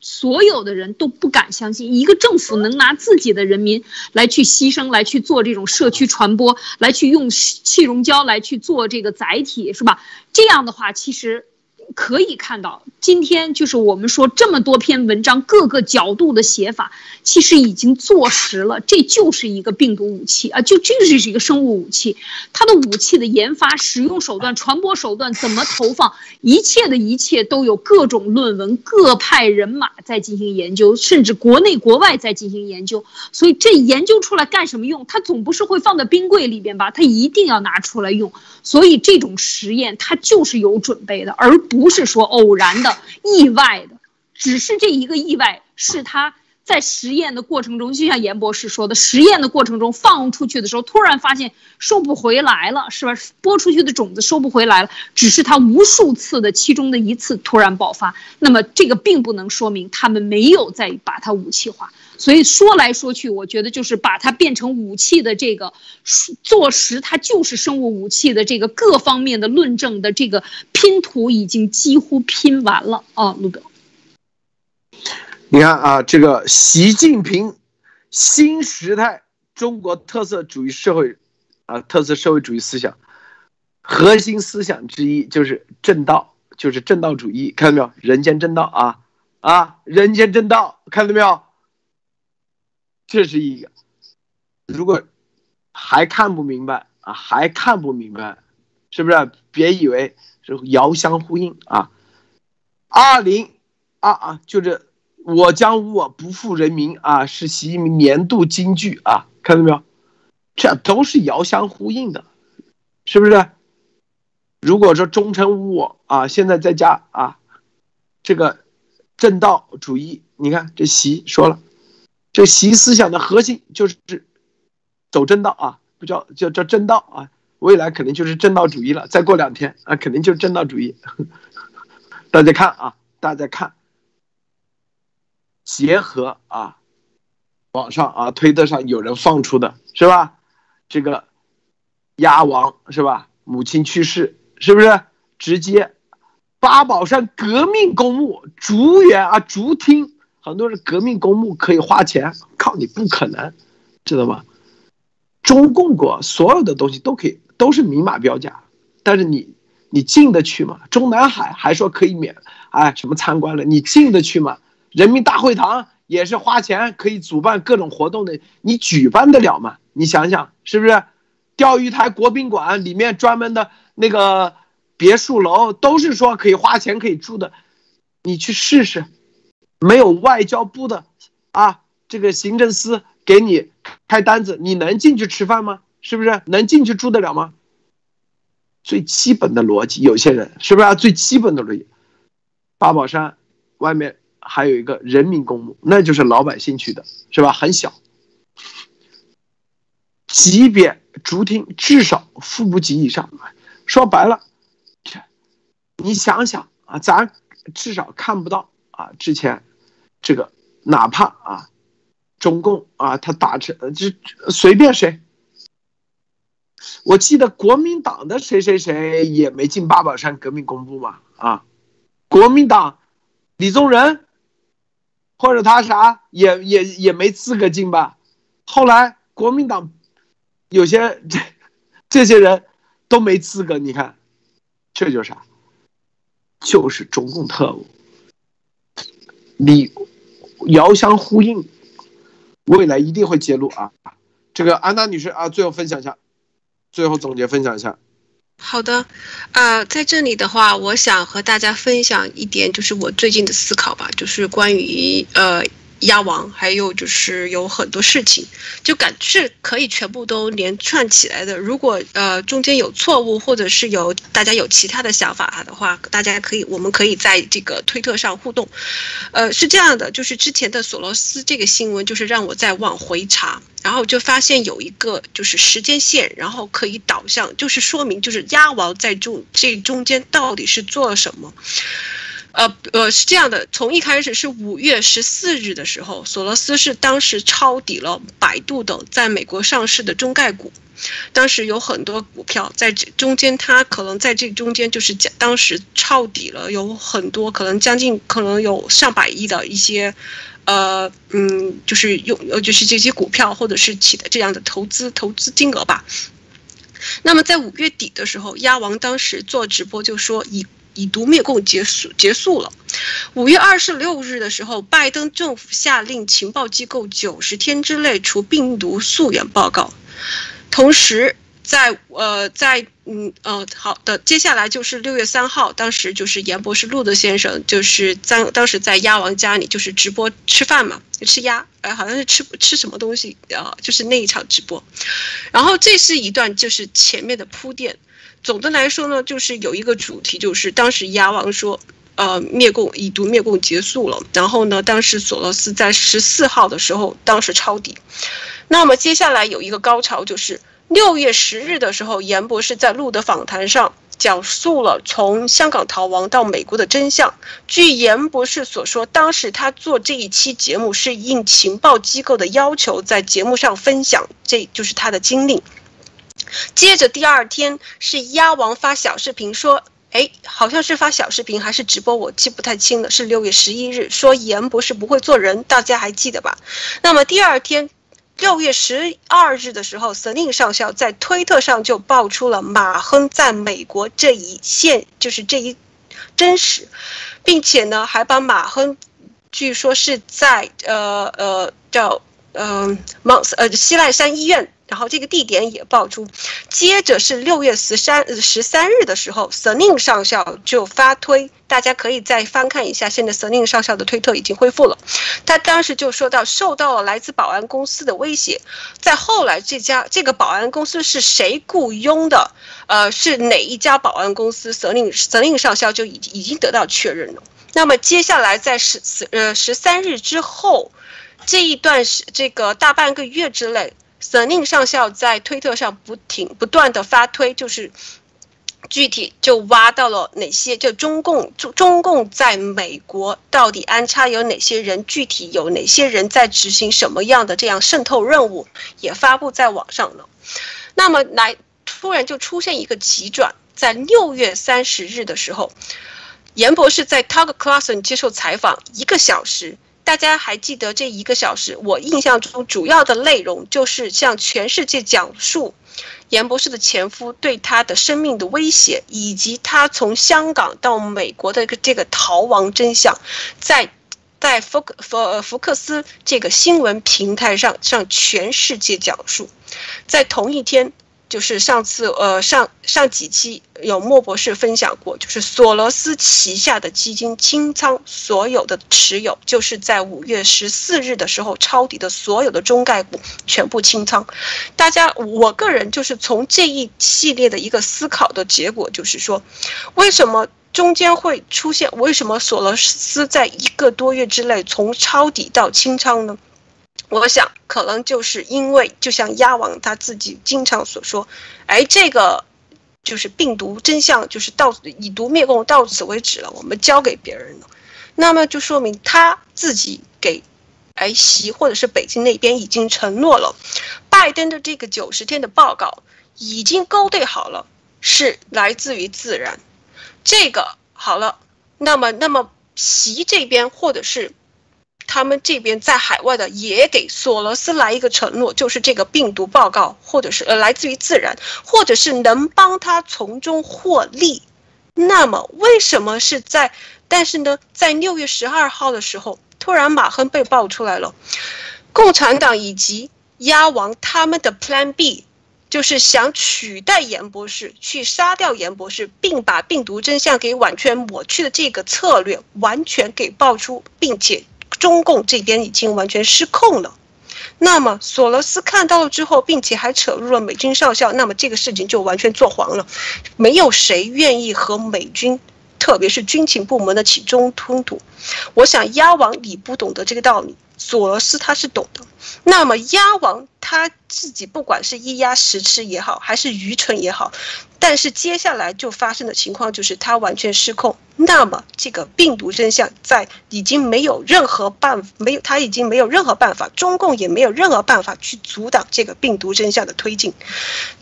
所有的人都不敢相信，一个政府能拿自己的人民来去牺牲，来去做这种社区传播，来去用气溶胶来去做这个载体，是吧？这样的话，其实可以看到，今天就是我们说这么多篇文章，各个角度的写法，其实已经坐实了，这就是一个病毒武器啊，这是一个生物武器。它的武器的研发、使用手段、传播手段、怎么投放，一切都有各种论文、各派人马在进行研究，甚至国内国外在进行研究。所以这研究出来干什么用？它总不是会放在冰柜里边吧？它一定要拿出来用。所以这种实验它就是有准备的，而不是说偶然的、意外的，只是这一个意外是他在实验的过程中，就像严博士说的，实验的过程中放出去的时候，突然发现收不回来了，是吧？播出去的种子收不回来了，只是他无数次的其中的一次突然爆发。那么这个并不能说明他们没有再把它武器化。所以说来说去，我觉得就是把它变成武器的这个坐实它就是生物武器的这个各方面的论证的这个拼图已经几乎拼完了啊，陆淼。你看啊，这个习近平新时代中国特色社会主义思想核心思想之一就是正道，就是正道主义，看到没有？人间正道啊，人间正道，看到没有？这是一个，如果还看不明白啊，是不是？别以为是遥相呼应啊。就是我将无我，不负人民啊，是习近平年度金句啊，看到没有？这都是遥相呼应的，是不是？如果说忠诚无我啊，现在在家啊，这个正道主义，你看这习说了。这习思想的核心就是走正道啊，不叫正道啊，未来可能就是正道主义了。再过两天啊，肯定就是正道主义。大家看，结合啊，网上啊推特上有人放出的是吧？这个鸭王是吧？母亲去世是不是？直接八宝山革命公墓竹厅。很多人革命公墓可以花钱，靠你不可能，知道吗？中共国所有的东西都可以，都是明码标价，但是你进得去吗？中南海还说可以免，什么参观了，你进得去吗？人民大会堂也是花钱可以主办各种活动的，你举办得了吗？你想想是不是？钓鱼台国宾馆里面专门的那个别墅楼都是说可以花钱可以住的，你去试试。没有外交部的啊，这个行政司给你开单子，你能进去吃饭吗？是不是能进去住得了吗？最基本的逻辑，有些人是不是最基本的逻辑？八宝山外面还有一个人民公墓，那就是老百姓去的，是吧？很小，级别竹厅至少副部级以上。说白了，你想想啊，咱至少看不到啊，之前。这个哪怕啊，中共啊，他打成随便谁，我记得国民党的谁也没进八宝山革命公墓嘛啊，国民党李宗仁或者他也没资格进吧。后来国民党有些这些人都没资格，你看，这就是啥？就是中共特务。你遥相呼应，未来一定会揭露啊！这个安娜女士啊，最后总结分享一下。好的，在这里的话，我想和大家分享一点，就是我最近的思考吧，就是关于鸭王，还有就是有很多事情，就感是可以全部都连串起来的。如果中间有错误，或者是有大家有其他的想法的话，大家可以，我们可以在这个推特上互动。是这样的，就是之前的索罗斯这个新闻，就是让我再往回查。然后就发现有一个就是时间线，然后可以导向，就是说明就是鸭王在这中间到底是做了什么。是这样的，从一开始是5月14日的时候，索罗斯是当时抄底了百度等在美国上市的中概股，当时有很多股票在这中间，他可能在这中间就是当时抄底了有很多，可能将近可能有100亿的一些。就是就是这些股票或者是起的这样的投资金额吧。那么在5月底的时候，鸭王当时做直播就说以毒灭共结束了。5月26日的时候，拜登政府下令情报机构90天之内除病毒溯源报告。同时好的，接下来就是6月3号，当时就是严博士路德先生，就是当时在鸭王家里就是直播吃饭嘛，吃鸭，好像是吃什么东西就是那一场直播。然后这是一段就是前面的铺垫。总的来说呢，就是有一个主题，就是当时鸭王说。以毒灭共结束了。然后呢，当时索罗斯在14号的时候，当时抄底。那么接下来有一个高潮，就是6月10日的时候，严博士在路德访谈上讲述了从香港逃亡到美国的真相。据严博士所说，当时他做这一期节目是应情报机构的要求，在节目上分享，这就是他的经历。接着第二天是鸭王发小视频说。好像是发小视频还是直播，我记不太清了。是6月11日，说严博士不会做人，大家还记得吧？那么第二天，6月12日的时候 ，Selin 上校在推特上就爆出了马亨在美国这一真实，并且呢，还把马亨据说是在西奈山医院。然后这个地点也爆出。接着是6月13日的时候 ，Selin 上校就发推，大家可以再翻看一下，现在 Selin 上校的推特已经恢复了。他当时就说到受到了来自保安公司的威胁。再后来这个保安公司是谁雇佣的，是哪一家保安公司 ，Selin 上校就已经得到确认了。那么接下来在13日之后，这一段这个大半个月之内。Selin 上校在推特上不断的发推，就是具体就挖到了哪些，就中共在美国到底安插有哪些人，具体有哪些人在执行什么样的这样渗透任务，也发布在网上了。那么突然就出现一个急转，在6月30日的时候，严博士在 Tucker Carlson 接受采访1个小时。大家还记得这1个小时？我印象中主要的内容就是向全世界讲述严博士的前夫对他的生命的威胁，以及他从香港到美国的这个逃亡真相，在福克斯这个新闻平台上向全世界讲述。在同一天，就是上几期有莫博士分享过，就是索罗斯旗下的基金清仓所有的持有，就是在5月14日的时候抄底的所有的中概股全部清仓。我个人就是从这一系列的一个思考的结果，就是说，为什么中间会出现，为什么索罗斯在1个多月之内从抄底到清仓呢？我想，可能就是因为，就像鸭王他自己经常所说，这个就是病毒真相，就是以毒灭共，到此为止了，我们交给别人了。那么就说明他自己给习或者是北京那边已经承诺了，拜登的这个90天的报告已经勾兑好了，是来自于自然。这个好了，那么习这边或者是。他们这边在海外的也给索罗斯来一个承诺，就是这个病毒报告，或者是来自于自然，或者是能帮他从中获利。那么为什么是在？但是呢，在6月12号的时候，突然马亨被爆出来了，共产党以及鸭王他们的 Plan B。就是想取代严博士，去杀掉严博士，并把病毒真相给完全抹去的这个策略完全给爆出，并且中共这边已经完全失控了。那么索罗斯看到了之后，并且还扯入了美军少校，那么这个事情就完全做黄了。没有谁愿意和美军，特别是军情部门的起冲突。我想鸭王你不懂得这个道理，索罗斯他是懂的。那么鸭王他自己不管是一鸭十吃也好，还是愚蠢也好，但是接下来就发生的情况就是他完全失控。那么这个病毒真相在已经没有任何办法，他已经没有任何办法，中共也没有任何办法去阻挡这个病毒真相的推进。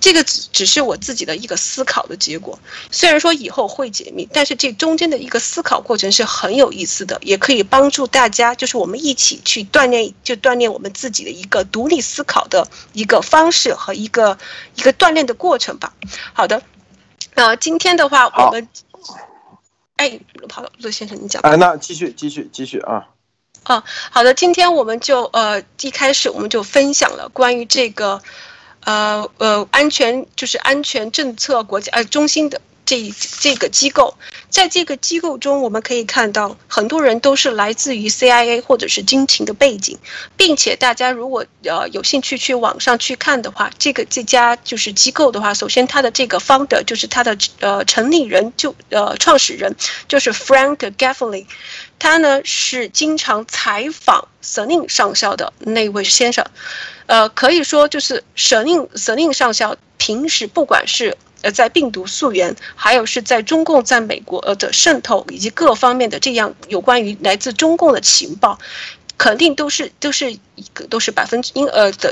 这个只是我自己的一个思考的结果。虽然说以后会解密，但是这中间的一个思考过程是很有意思的，也可以帮助大家，就是我们一起去锻炼我们自己的一个独立思考的一个方式和一个锻炼的过程吧。好的。今天的话，我们，好，陆先生，你讲。那继续啊。好的，今天我们就一开始我们就分享了关于这个，安全政策国家中心的这个机构。在这个机构中，我们可以看到很多人都是来自于 CIA 或者是军情的背景，并且大家如果有兴趣去网上去看的话，这家就是机构的话，首先它的这个 founder 就是它的成立人创始人就是 Frank Gaffney， 他呢是经常采访舍宁上校的那位先生，可以说就是舍宁上校平时不管是在病毒溯源，还有是在中共在美国的渗透以及各方面的这样有关于来自中共的情报，肯定都是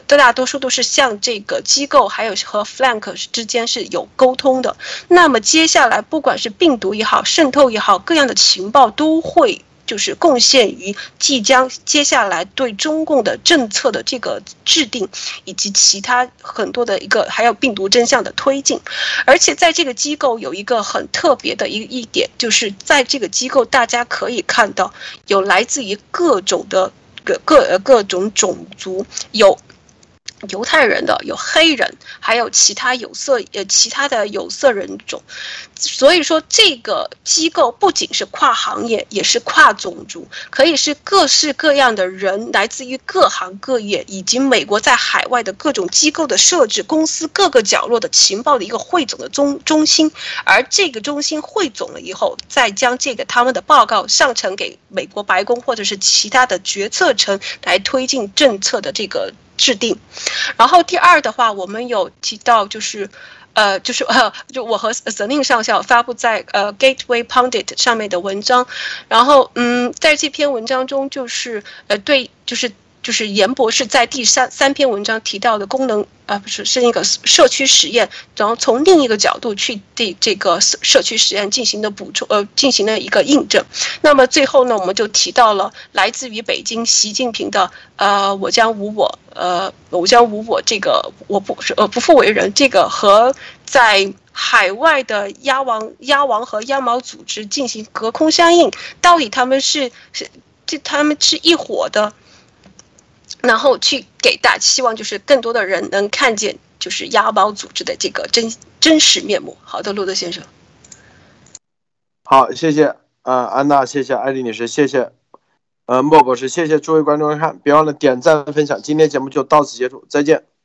大多数都是向这个机构还有和 Flank 之间是有沟通的。那么接下来不管是病毒也好，渗透也好，各样的情报都会就是贡献于即将接下来对中共的政策的这个制定，以及其他很多的一个还有病毒真相的推进。而且在这个机构有一个很特别的一点，就是在这个机构大家可以看到有来自于各种的各种种族，有犹太人的，有黑人，还有其他的有色人种。所以说这个机构不仅是跨行业，也是跨种族，可以是各式各样的人，来自于各行各业，以及美国在海外的各种机构的设置，公司各个角落的情报的一个汇总的中心。而这个中心汇总了以后，再将这个他们的报告上呈给美国白宫或者是其他的决策层，来推进政策的这个制定。然后第二的话，我们有提到就我和泽宁上校发布在Gateway Pundit 上面的文章。然后在这篇文章中，就是严博士在第三篇文章提到的功能是那个社区实验，然后从另一个角度去对这个社区实验进行的补充进行了一个印证。那么最后呢，我们就提到了来自于北京习近平的我将无我这个我不复为人这个和在海外的鸭王和鸭毛组织进行隔空相应，到底他们是一伙的。然后去给大家希望，就是更多的人能看见，就是鸭毛组织的这个真实面目。好的，路德先生。好，谢谢安娜，谢谢艾丽女士，谢谢莫博士，谢谢诸位观众看，别忘了点赞分享。今天节目就到此结束，再见。